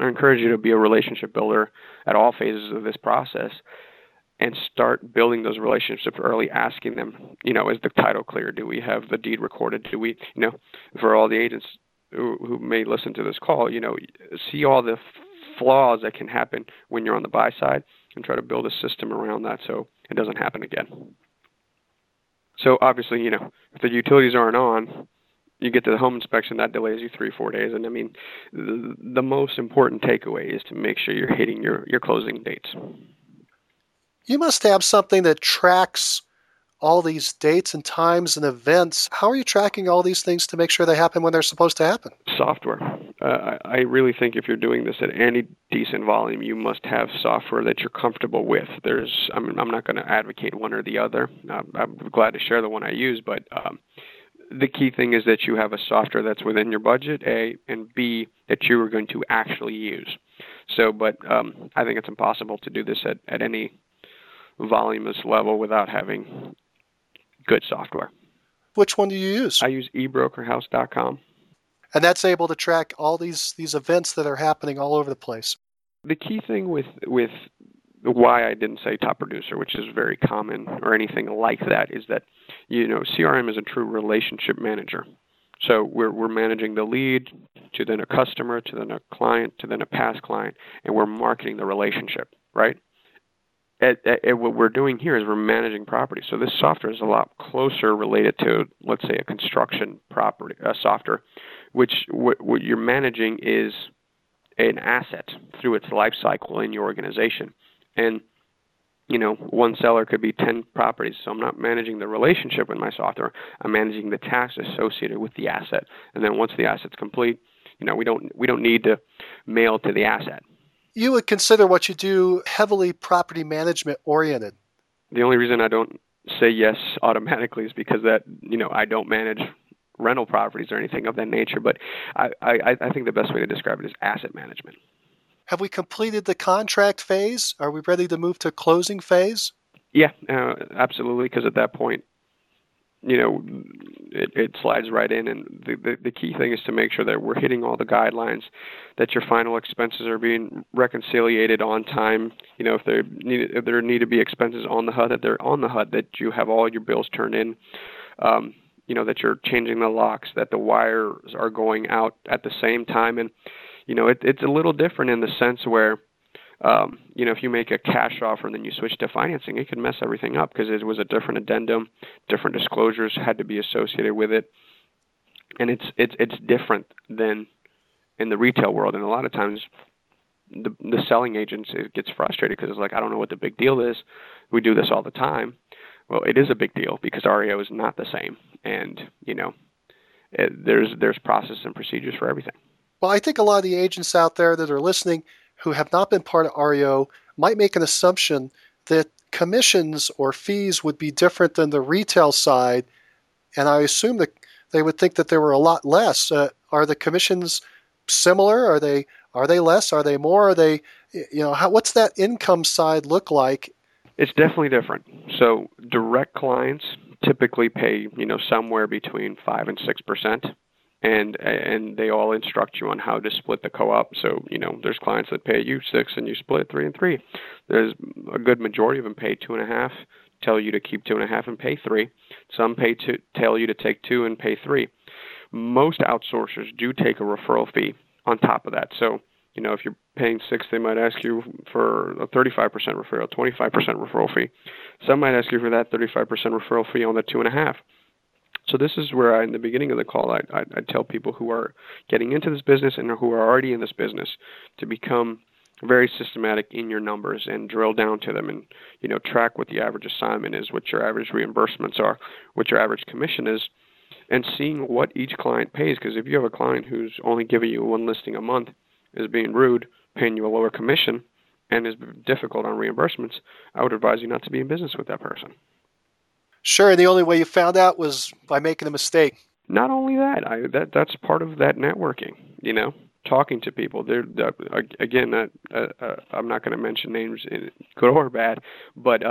I encourage you to be a relationship builder at all phases of this process and start building those relationships early, asking them, you know, is the title clear? Do we have the deed recorded? Do we, you know, for all the agents who may listen to this call, you know, see all the flaws that can happen when you're on the buy side and try to build a system around that so it doesn't happen again. So obviously, you know, if the utilities aren't on, you get to the home inspection, that delays you 3-4 days. And I mean, the most important takeaway is to make sure you're hitting your closing dates. You must have something that tracks all these dates and times and events. How are you tracking all these things to make sure they happen when they're supposed to happen? Software. I really think if you're doing this at any decent volume, you must have software that you're comfortable with. I'm not going to advocate one or the other. I'm glad to share the one I use, but the key thing is that you have a software that's within your budget, A, and B, that you are going to actually use. So, but I think it's impossible to do this at any voluminous level without having good software. Which one do you use? I use ebrokerhouse.com. And that's able to track all these events that are happening all over the place. The key thing with why I didn't say top producer, which is very common or anything like that, is that, you know, CRM is a true relationship manager. So we're managing the lead to then a customer, to then a client, to then a past client, and we're marketing the relationship, right? And what we're doing here is we're managing property. So this software is a lot closer related to, let's say, a construction property software, which what you're managing is an asset through its life cycle in your organization. And, you know, one seller could be 10 properties. So I'm not managing the relationship with my software. I'm managing the tasks associated with the asset. And then once the asset's complete, you know, we don't need to mail to the asset. You would consider what you do heavily property management oriented. The only reason I don't say yes automatically is because that, you know, I don't manage rental properties or anything of that nature, but I think the best way to describe it is asset management. Have we completed the contract phase? Are we ready to move to closing phase? Yeah, absolutely, because at that point, you know, it slides right in. And the key thing is to make sure that we're hitting all the guidelines, that your final expenses are being reconciliated on time. You know, if there need to be expenses on the HUD, that they're on the HUD, that you have all your bills turned in, you know, that you're changing the locks, that the wires are going out at the same time. And, you know, it's a little different in the sense where, you know, if you make a cash offer and then you switch to financing, it can mess everything up because it was a different addendum, different disclosures had to be associated with it. And it's different than in the retail world. And a lot of times the selling agents, it gets frustrated because it's like, I don't know what the big deal is. We do this all the time. Well, it is a big deal because REO is not the same. And, you know, there's process and procedures for everything. Well, I think a lot of the agents out there that are listening who have not been part of REO might make an assumption that commissions or fees would be different than the retail side, and I assume that they would think that there were a lot less. Are the commissions similar? Are they less? Are they more? Are they, you know, what's that income side look like? It's definitely different. So direct clients typically pay, you know, somewhere between 5% and 6%. And they all instruct you on how to split the co-op. So, you know, there's clients that pay you 6 and you split 3 and 3. There's a good majority of them pay 2.5, tell you to keep 2.5 and pay 3. Some pay 2, tell you to take 2 and pay 3. Most outsourcers do take a referral fee on top of that. So, you know, if you're paying 6, they might ask you for a 35% referral, 25% referral fee. Some might ask you for that 35% referral fee on the 2.5. So this is where in the beginning of the call, I tell people who are getting into this business and who are already in this business to become very systematic in your numbers and drill down to them and, you know, track what the average assignment is, what your average reimbursements are, what your average commission is, and seeing what each client pays. Because if you have a client who's only giving you one listing a month, is being rude, paying you a lower commission, and is difficult on reimbursements, I would advise you not to be in business with that person. Sure, and the only way you found out was by making a mistake. Not only that, that's part of that networking, you know, talking to people. I'm not going to mention names, good or bad, but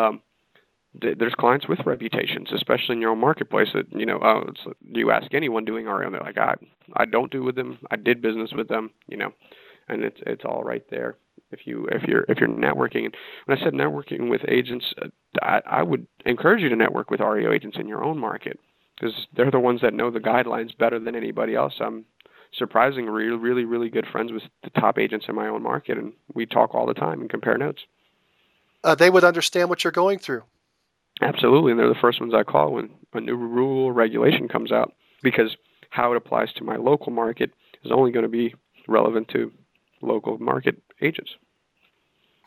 there's clients with reputations, especially in your own marketplace that, you know, you ask anyone doing REO, they're like, I don't do with them, I did business with them, you know, and it's all right there. if you're networking. And when I said networking with agents, I would encourage you to network with REO agents in your own market, because they're the ones that know the guidelines better than anybody else. I'm surprisingly really good friends with the top agents in my own market, and we talk all the time and compare notes. They would understand what you're going through. Absolutely, and they're the first ones I call when a new rule or regulation comes out, because how it applies to my local market is only going to be relevant to local market agents.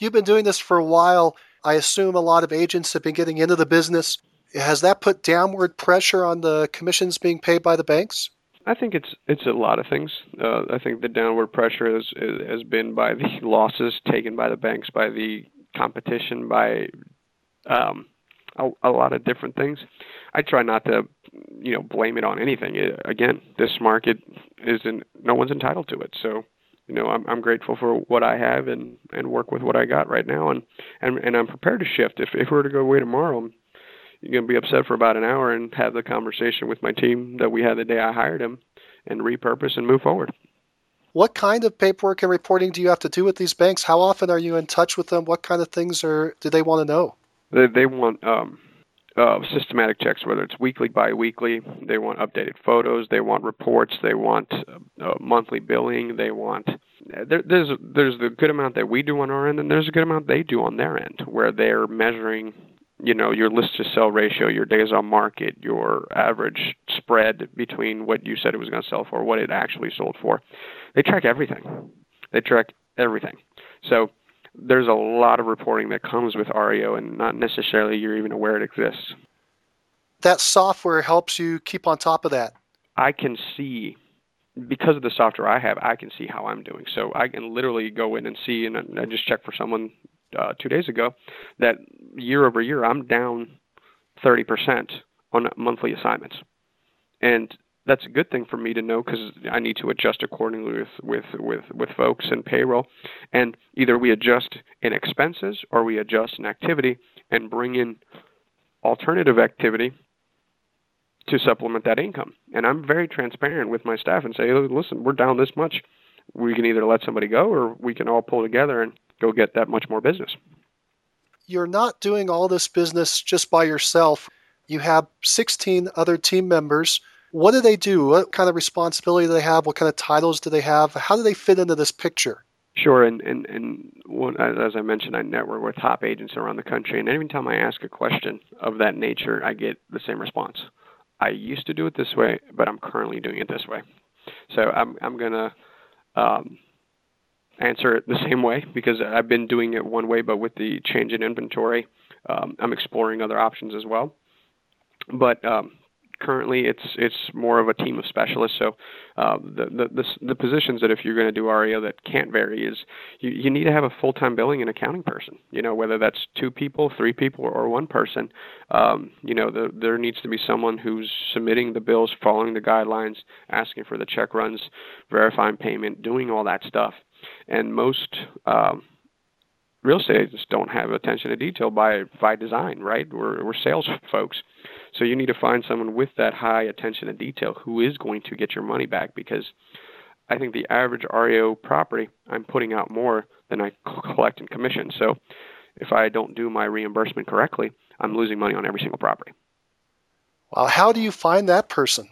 You've been doing this for a while. I assume a lot of agents have been getting into the business. Has that put downward pressure on the commissions being paid by the banks? I think it's a lot of things. I think the downward pressure has been by the losses taken by the banks, by the competition, by a lot of different things. I try not to, blame it on anything. Again, this market no one's entitled to it. So, I'm grateful for what I have and work with what I got right now. And I'm prepared to shift. If we were to go away tomorrow, you're going to be upset for about an hour and have the conversation with my team that we had the day I hired him and repurpose and move forward. What kind of paperwork and reporting do you have to do with these banks? How often are you in touch with them? What kind of things do they want to know? They want systematic checks, whether it's weekly, biweekly. They want updated photos. They want reports. They want monthly billing. They want there's the good amount that we do on our end, and there's a good amount they do on their end, where they're measuring your list to sell ratio, your days on market, your average spread between what you said it was going to sell for, what it actually sold for. They track everything. So there's a lot of reporting that comes with REO, and not necessarily you're even aware it exists. That software helps you keep on top of that. I can see, because of the software I have, I can see how I'm doing. So I can literally go in and see, and I just checked for someone 2 days ago, that year over year, I'm down 30% on monthly assignments. And that's a good thing for me to know, because I need to adjust accordingly with folks and payroll. And either we adjust in expenses or we adjust in activity and bring in alternative activity to supplement that income. And I'm very transparent with my staff and say, listen, we're down this much. We can either let somebody go, or we can all pull together and go get that much more business. You're not doing all this business just by yourself. You have 16 other team members. What do they do? What kind of responsibility do they have? What kind of titles do they have? How do they fit into this picture? Sure. And as I mentioned, I network with top agents around the country. And every time I ask a question of that nature, I get the same response. I used to do it this way, but I'm currently doing it this way. So I'm going to answer it the same way, because I've been doing it one way, but with the change in inventory, I'm exploring other options as well. But currently, it's more of a team of specialists. So the positions that if you're going to do REO that can't vary is you need to have a full-time billing and accounting person. Whether that's two people, three people, or one person. There needs to be someone who's submitting the bills, following the guidelines, asking for the check runs, verifying payment, doing all that stuff. And most real estate agents don't have attention to detail by design, right? We're sales folks. So you need to find someone with that high attention to detail who is going to get your money back, because I think the average REO property, I'm putting out more than I collect in commission. So if I don't do my reimbursement correctly, I'm losing money on every single property. Well, how do you find that person?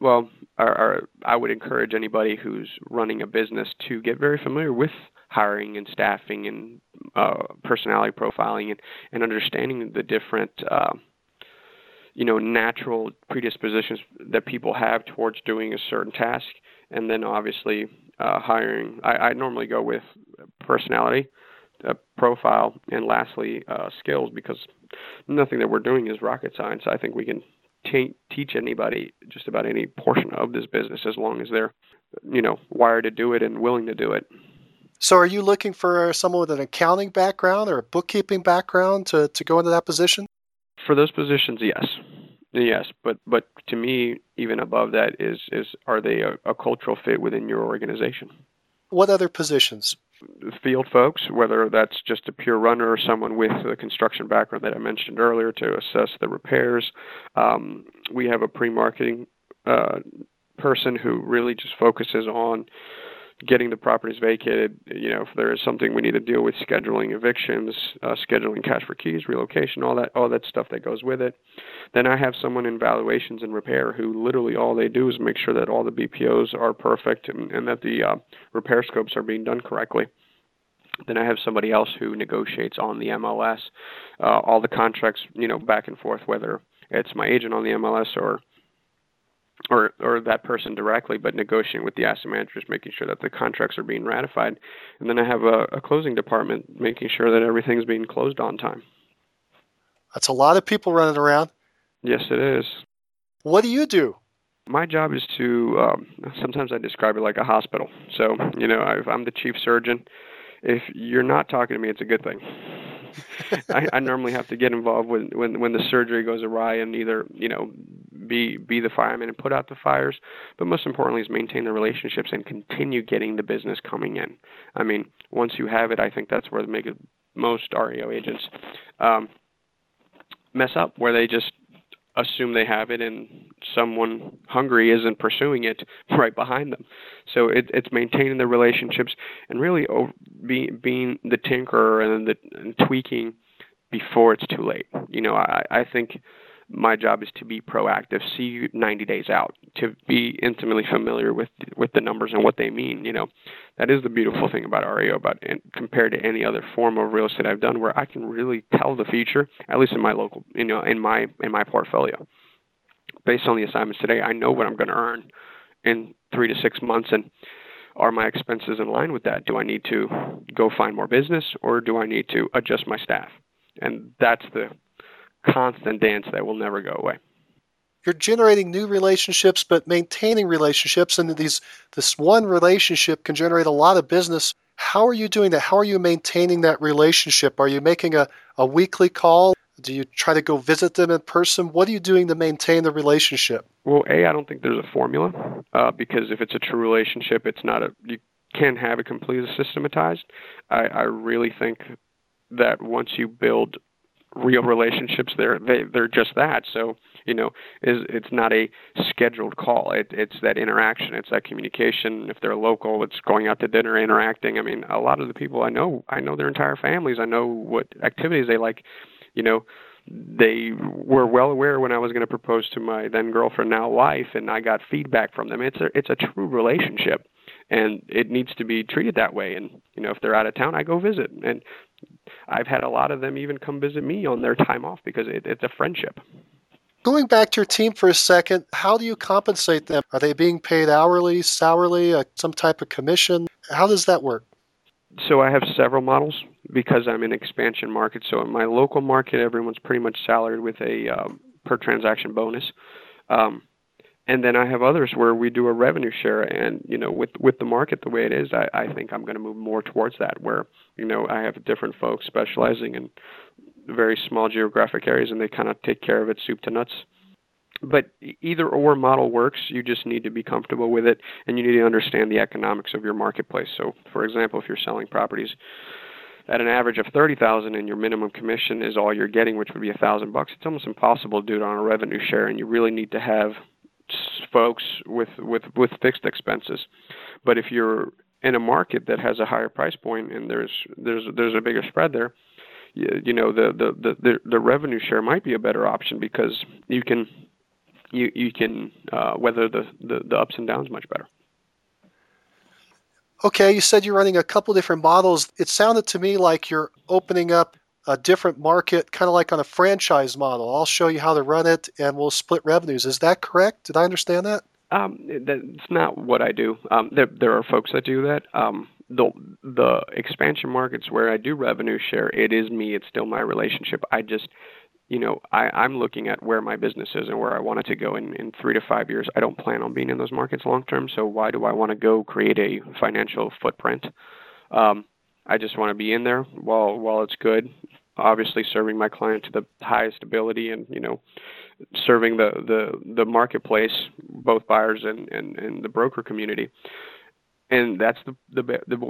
Well, I would encourage anybody who's running a business to get very familiar with hiring and staffing and personality profiling and understanding the different, natural predispositions that people have towards doing a certain task. And then obviously hiring. I normally go with personality, profile, and lastly skills, because nothing that we're doing is rocket science. I think we can teach anybody just about any portion of this business, as long as they're, wired to do it and willing to do it. So are you looking for someone with an accounting background or a bookkeeping background to go into that position? For those positions, yes. Yes, but to me, even above that is are they a cultural fit within your organization? What other positions? Field folks, whether that's just a pure runner or someone with the construction background that I mentioned earlier to assess the repairs. We have a pre-marketing person who really just focuses on getting the properties vacated, you know, if there is something we need to deal with, scheduling evictions, scheduling cash for keys, relocation, all that stuff that goes with it. Then I have someone in valuations and repair who literally all they do is make sure that all the BPOs are perfect and that the repair scopes are being done correctly. Then I have somebody else who negotiates on the MLS, all the contracts, you know, back and forth, whether it's my agent on the MLS or that person directly, but negotiating with the asset managers, making sure that the contracts are being ratified. And then I have a closing department, making sure that everything's being closed on time. That's a lot of people running around. Yes, it is. What do you do? My job is to, sometimes I describe it like a hospital. So, you know, I'm the chief surgeon. If you're not talking to me, it's a good thing. I normally have to get involved when the surgery goes awry and either, you know, be the fireman and put out the fires, but most importantly is maintain the relationships and continue getting the business coming in. I mean, once you have it, I think that's where most REO agents mess up, where they just assume they have it and someone hungry isn't pursuing it right behind them. So it's maintaining the relationships and really being the tinkerer and tweaking before it's too late. You know, I think my job is to be proactive, see 90 days out, to be intimately familiar with the numbers and what they mean. You know, that is the beautiful thing about REO, and compared to any other form of real estate I've done, where I can really tell the future, at least in my local, you know, in my portfolio. Based on the assignments today, I know what I'm going to earn in 3 to 6 months, and are my expenses in line with that? Do I need to go find more business, or do I need to adjust my staff? And that's the constant dance that will never go away. You're generating new relationships, but maintaining relationships, and this one relationship can generate a lot of business. How are you doing that? How are you maintaining that relationship? Are you making a weekly call? Do you try to go visit them in person? What are you doing to maintain the relationship? Well, I don't think there's a formula, because if it's a true relationship, it's not you can't have it completely systematized. I really think that once you build real relationships, they're just that. So, you know, it's not a scheduled call. It's that interaction. It's that communication. If they're local, it's going out to dinner, interacting. I mean, a lot of the people I know their entire families. I know what activities they like. You know, they were well aware when I was going to propose to my then girlfriend, now wife, and I got feedback from them. It's a true relationship, and it needs to be treated that way. And, you know, if they're out of town, I go visit. And I've had a lot of them even come visit me on their time off because it's a friendship. Going back to your team for a second, how do you compensate them? Are they being paid hourly, salary, some type of commission? How does that work? So I have several models because I'm in expansion market. So in my local market, everyone's pretty much salaried with a per transaction bonus. And then I have others where we do a revenue share, and, you know, with the market the way it is, I think I'm going to move more towards that, where, you know, I have different folks specializing in very small geographic areas, and they kind of take care of it soup to nuts. But either or model works. You just need to be comfortable with it, and you need to understand the economics of your marketplace. So, for example, if you're selling properties at an average of $30,000 and your minimum commission is all you're getting, which would be $1,000, it's almost impossible to do it on a revenue share, and you really need to have folks with fixed expenses. But if you're in a market that has a higher price point and there's a bigger spread there, you know, the revenue share might be a better option because you can weather the ups and downs much better. Okay, you said you're running a couple different models. It sounded to me like you're opening up a different market, kind of like on a franchise model. I'll show you how to run it, and we'll split revenues. Is that correct? Did I understand that? That's not what I do. There are folks that do that. The expansion markets where I do revenue share, it is me. It's still my relationship. I just, you know, I'm looking at where my business is and where I want it to go in 3 to 5 years. I don't plan on being in those markets long term, so why do I want to go create a financial footprint? I just want to be in there while it's good, obviously serving my client to the highest ability and, you know, serving the marketplace, both buyers and the broker community. And that's the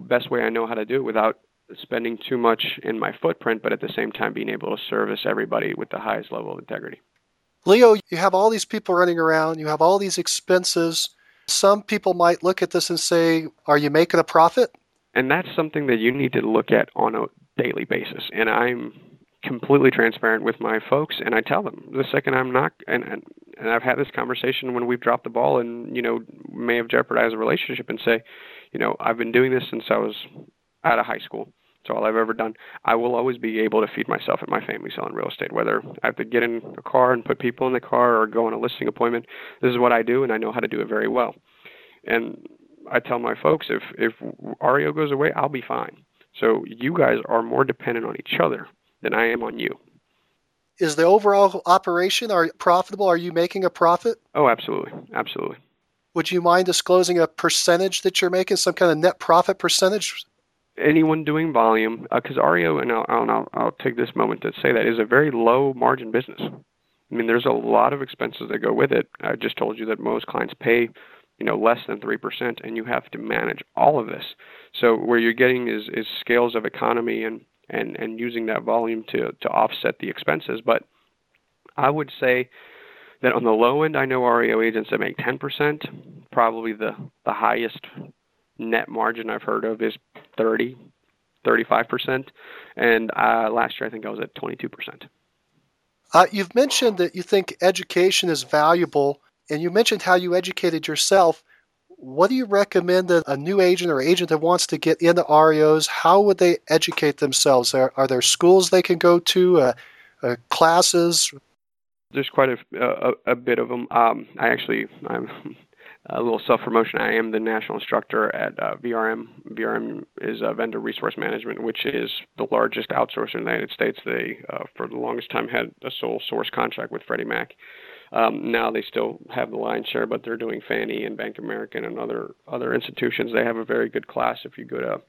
best way I know how to do it without spending too much in my footprint, but at the same time being able to service everybody with the highest level of integrity. Leo, you have all these people running around. You have all these expenses. some people might look at this and say, are you making a profit? And that's something that you need to look at on a daily basis. And I'm completely transparent with my folks, and I tell them the second I'm not, and I've had this conversation when we've dropped the ball and, you know, may have jeopardized a relationship, and say, you know, I've been doing this since I was out of high school. It's all I've ever done. I will always be able to feed myself and my family selling real estate, whether I have to get in a car and put people in the car or go on a listing appointment. This is what I do, and I know how to do it very well. And I tell my folks, if REO goes away, I'll be fine. So you guys are more dependent on each other than I am on you. Is the overall operation profitable? Are you making a profit? Oh, absolutely. Absolutely. Would you mind disclosing a percentage that you're making, some kind of net profit percentage? Anyone doing volume, because REO, and I'll take this moment to say that, is a very low margin business. I mean, there's a lot of expenses that go with it. I just told you that most clients pay, you know, less than 3%, and you have to manage all of this. So where you're getting is scales of economy and using that volume to offset the expenses. But I would say that on the low end, I know REO agents that make 10%. Probably the highest net margin I've heard of is 30, 35%. And last year, I think I was at 22%. You've mentioned that you think education is valuable, and you mentioned how you educated yourself. What do you recommend that a new agent or agent that wants to get into REOs, how would they educate themselves? Are there schools they can go to, classes? There's quite a bit of them. I'm a little self-promotion. I am the national instructor at VRM. VRM is Vendor Resource Management, which is the largest outsourcer in the United States. They, for the longest time, had a sole source contract with Freddie Mac. Now they still have the lion's share, but they're doing Fannie and Bank of America and other institutions. They have a very good class. If you go to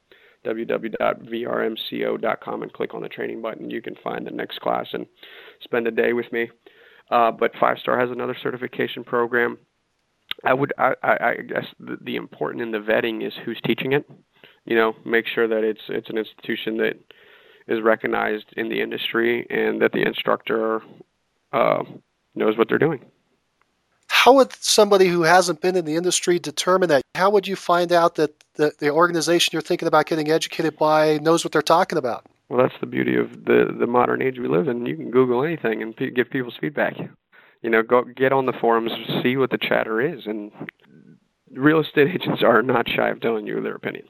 www.vrmco.com and click on the training button, you can find the next class and spend a day with me. But Five Star has another certification program. I guess the important in the vetting is who's teaching it. You know, make sure that it's an institution that is recognized in the industry and that the instructor knows what they're doing. How would somebody who hasn't been in the industry determine that? How would you find out that the organization you're thinking about getting educated by knows what they're talking about? Well, that's the beauty of the modern age we live in. You can Google anything and give people's feedback. You know, go get on the forums, see what the chatter is. And real estate agents are not shy of telling you their opinion.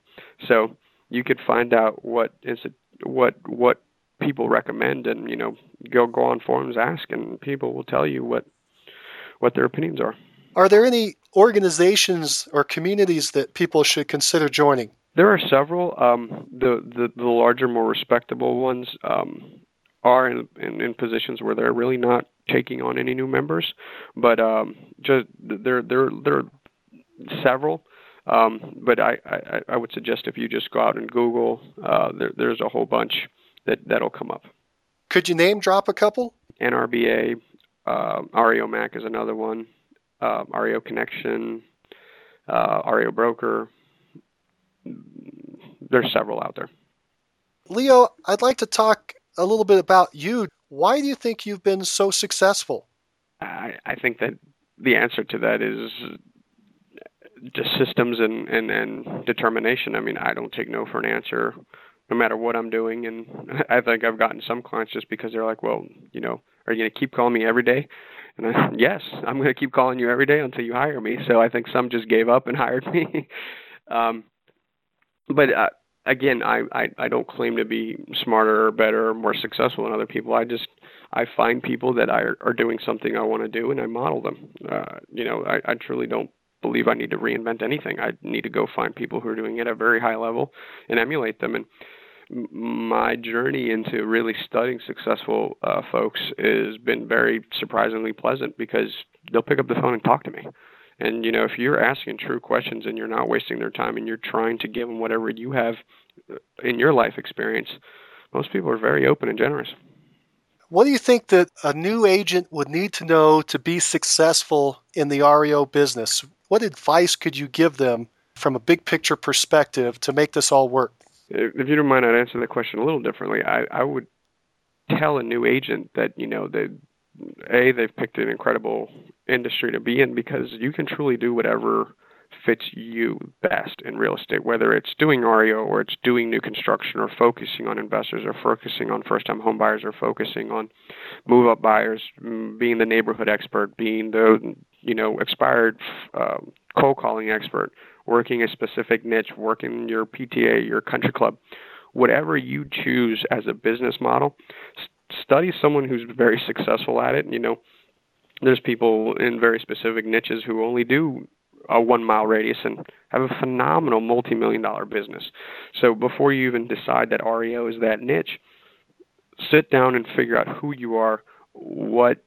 So you could find out what people recommend, and, you know, go on forums, ask, and people will tell you what their opinions are. Are there any organizations or communities that people should consider joining? There are several. The larger, more respectable ones are in positions where they're really not taking on any new members, but just there are several. But I would suggest if you just go out and Google, there's a whole bunch that'll come up. Could you name drop a couple? NRBA, REO Mac is another one, REO Connection, REO Broker. There's several out there. Leo, I'd like to talk a little bit about you. Why do you think you've been so successful? I think that the answer to that is just systems and determination. I mean, I don't take no for an answer, no matter what I'm doing. And I think I've gotten some clients just because they're like, well, you know, are you going to keep calling me every day? And I said, yes, I'm going to keep calling you every day until you hire me. So I think some just gave up and hired me. Again, I don't claim to be smarter or better or more successful than other people. I find people that are doing something I want to do, and I model them. I truly don't believe I need to reinvent anything. I need to go find people who are doing it at a very high level and emulate them. And my journey into really studying successful folks has been very surprisingly pleasant, because they'll pick up the phone and talk to me. And, you know, if you're asking true questions and you're not wasting their time and you're trying to give them whatever you have in your life experience, most people are very open and generous. What do you think that a new agent would need to know to be successful in the REO business? What advice could you give them from a big picture perspective to make this all work? If you don't mind, I'd answer that question a little differently. I would tell a new agent that, you know, they've picked an incredible industry to be in, because you can truly do whatever fits you best in real estate, whether it's doing REO or it's doing new construction or focusing on investors or focusing on first-time home buyers or focusing on move-up buyers, being the neighborhood expert, being the expired cold calling expert, working a specific niche, working your PTA, your country club, whatever you choose as a business model, study someone who's very successful at it. There's people in very specific niches who only do a 1 mile radius and have a phenomenal multi-million-dollar business. So before you even decide that REO is that niche, sit down and figure out who you are, what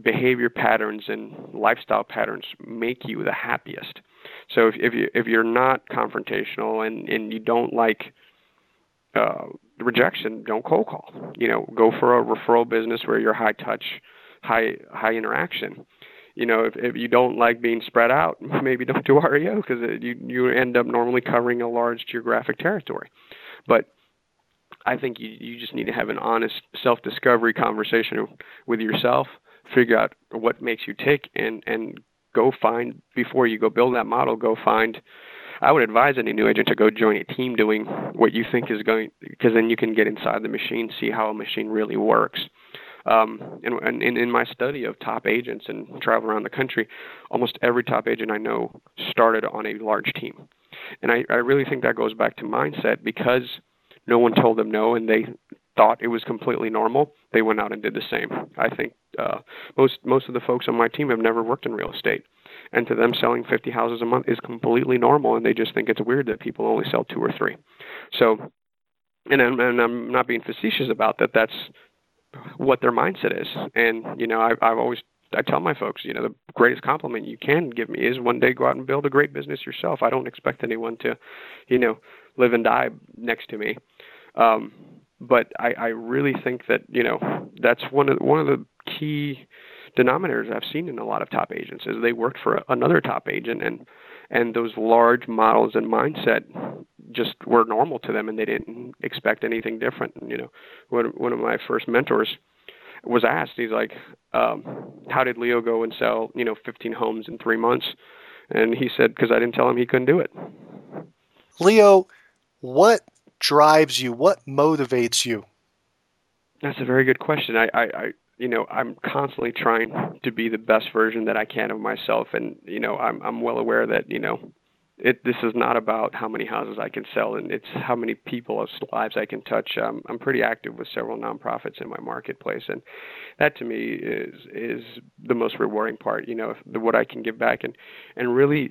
behavior patterns and lifestyle patterns make you the happiest. So if you're not confrontational and you don't like rejection, don't cold call. Go for a referral business where you're high touch, high interaction. If you don't like being spread out, maybe don't do REO because you end up normally covering a large geographic territory. But I think you just need to have an honest self-discovery conversation with yourself, figure out what makes you tick, and go find, before you go build that model, I would advise any new agent to go join a team doing what you think is going, because then you can get inside the machine, see how a machine really works. And in my study of top agents and travel around the country, almost every top agent I know started on a large team. And I really think that goes back to mindset, because no one told them no and they thought it was completely normal. They went out and did the same. I think most of the folks on my team have never worked in real estate. And to them, selling 50 houses a month is completely normal, and they just think it's weird that people only sell 2 or 3. So, and I'm not being facetious about that. That's what their mindset is. And, I tell my folks, the greatest compliment you can give me is one day go out and build a great business yourself. I don't expect anyone to, live and die next to me. But I really think that, that's one of the key denominators I've seen in a lot of top agents is they worked for another top agent and those large models and mindset just were normal to them and they didn't expect anything different. And, one of my first mentors was asked, he's like, how did Leo go and sell, 15 homes in 3 months? And he said, because I didn't tell him he couldn't do it. Leo, what drives you? What motivates you? That's a very good question. I'm constantly trying to be the best version that I can of myself. And, I'm well aware that, this is not about how many houses I can sell, and it's how many people's lives I can touch. I'm pretty active with several nonprofits in my marketplace. And that to me is the most rewarding part, what I can give back and really,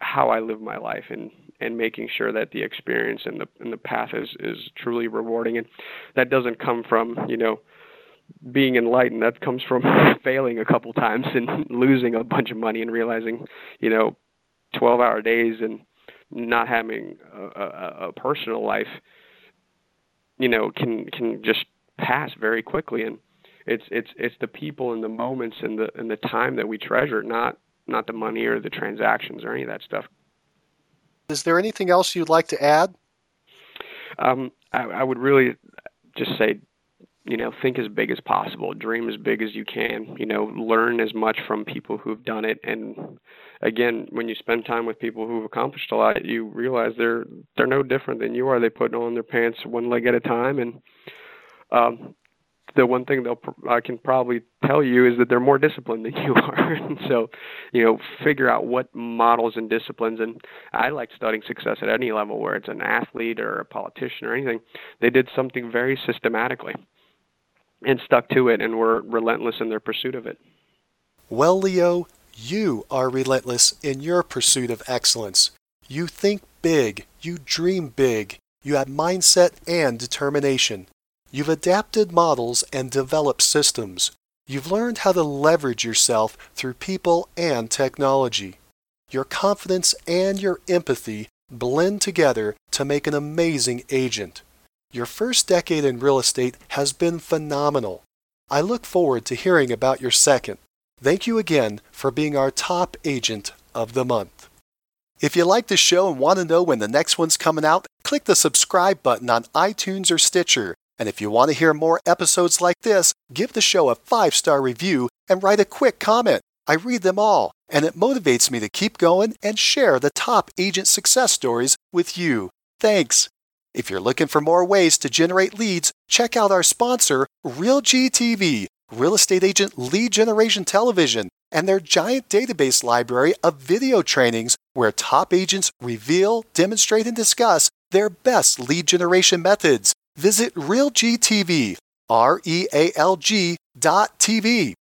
how I live my life and making sure that the experience and the path is truly rewarding. And that doesn't come from, being enlightened. That comes from failing a couple times and losing a bunch of money and realizing, 12-hour days and not having a personal life, can just pass very quickly. And it's the people and the moments and the time that we treasure, not the money or the transactions or any of that stuff. Is there anything else you'd like to add? I would really just say, think as big as possible, dream as big as you can, learn as much from people who've done it. And again, when you spend time with people who've accomplished a lot, you realize they're no different than you are. They put on their pants one leg at a time. And, the one thing I can probably tell you is that they're more disciplined than you are. And so, figure out what models and disciplines. And I like studying success at any level, where it's an athlete or a politician or anything. They did something very systematically and stuck to it and were relentless in their pursuit of it. Well, Leo, you are relentless in your pursuit of excellence. You think big, you dream big, you have mindset and determination. You've adapted models and developed systems. You've learned how to leverage yourself through people and technology. Your confidence and your empathy blend together to make an amazing agent. Your first decade in real estate has been phenomenal. I look forward to hearing about your second. Thank you again for being our top agent of the month. If you like the show and want to know when the next one's coming out, click the subscribe button on iTunes or Stitcher. And if you want to hear more episodes like this, give the show a 5-star review and write a quick comment. I read them all, and it motivates me to keep going and share the top agent success stories with you. Thanks. If you're looking for more ways to generate leads, check out our sponsor, Real GTV, Real Estate Agent Lead Generation Television, and their giant database library of video trainings where top agents reveal, demonstrate, and discuss their best lead generation methods. Visit RealGTV, REALG.TV.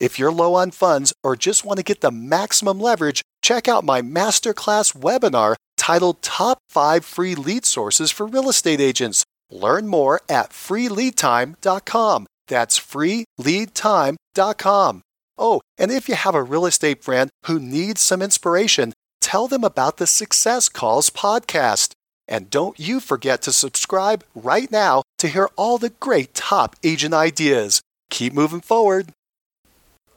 If you're low on funds or just want to get the maximum leverage, check out my masterclass webinar titled Top 5 Free Lead Sources for Real Estate Agents. Learn more at freeleadtime.com. That's freeleadtime.com. Oh, and if you have a real estate friend who needs some inspiration, tell them about the Success Calls podcast. And don't you forget to subscribe right now to hear all the great top agent ideas. Keep moving forward.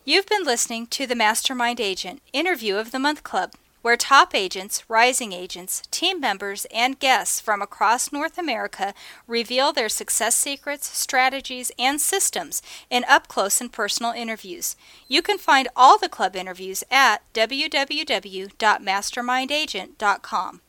You've been listening to the Mastermind Agent Interview of the Month Club, where top agents, rising agents, team members, and guests from across North America reveal their success secrets, strategies, and systems in up-close and personal interviews. You can find all the club interviews at www.mastermindagent.com.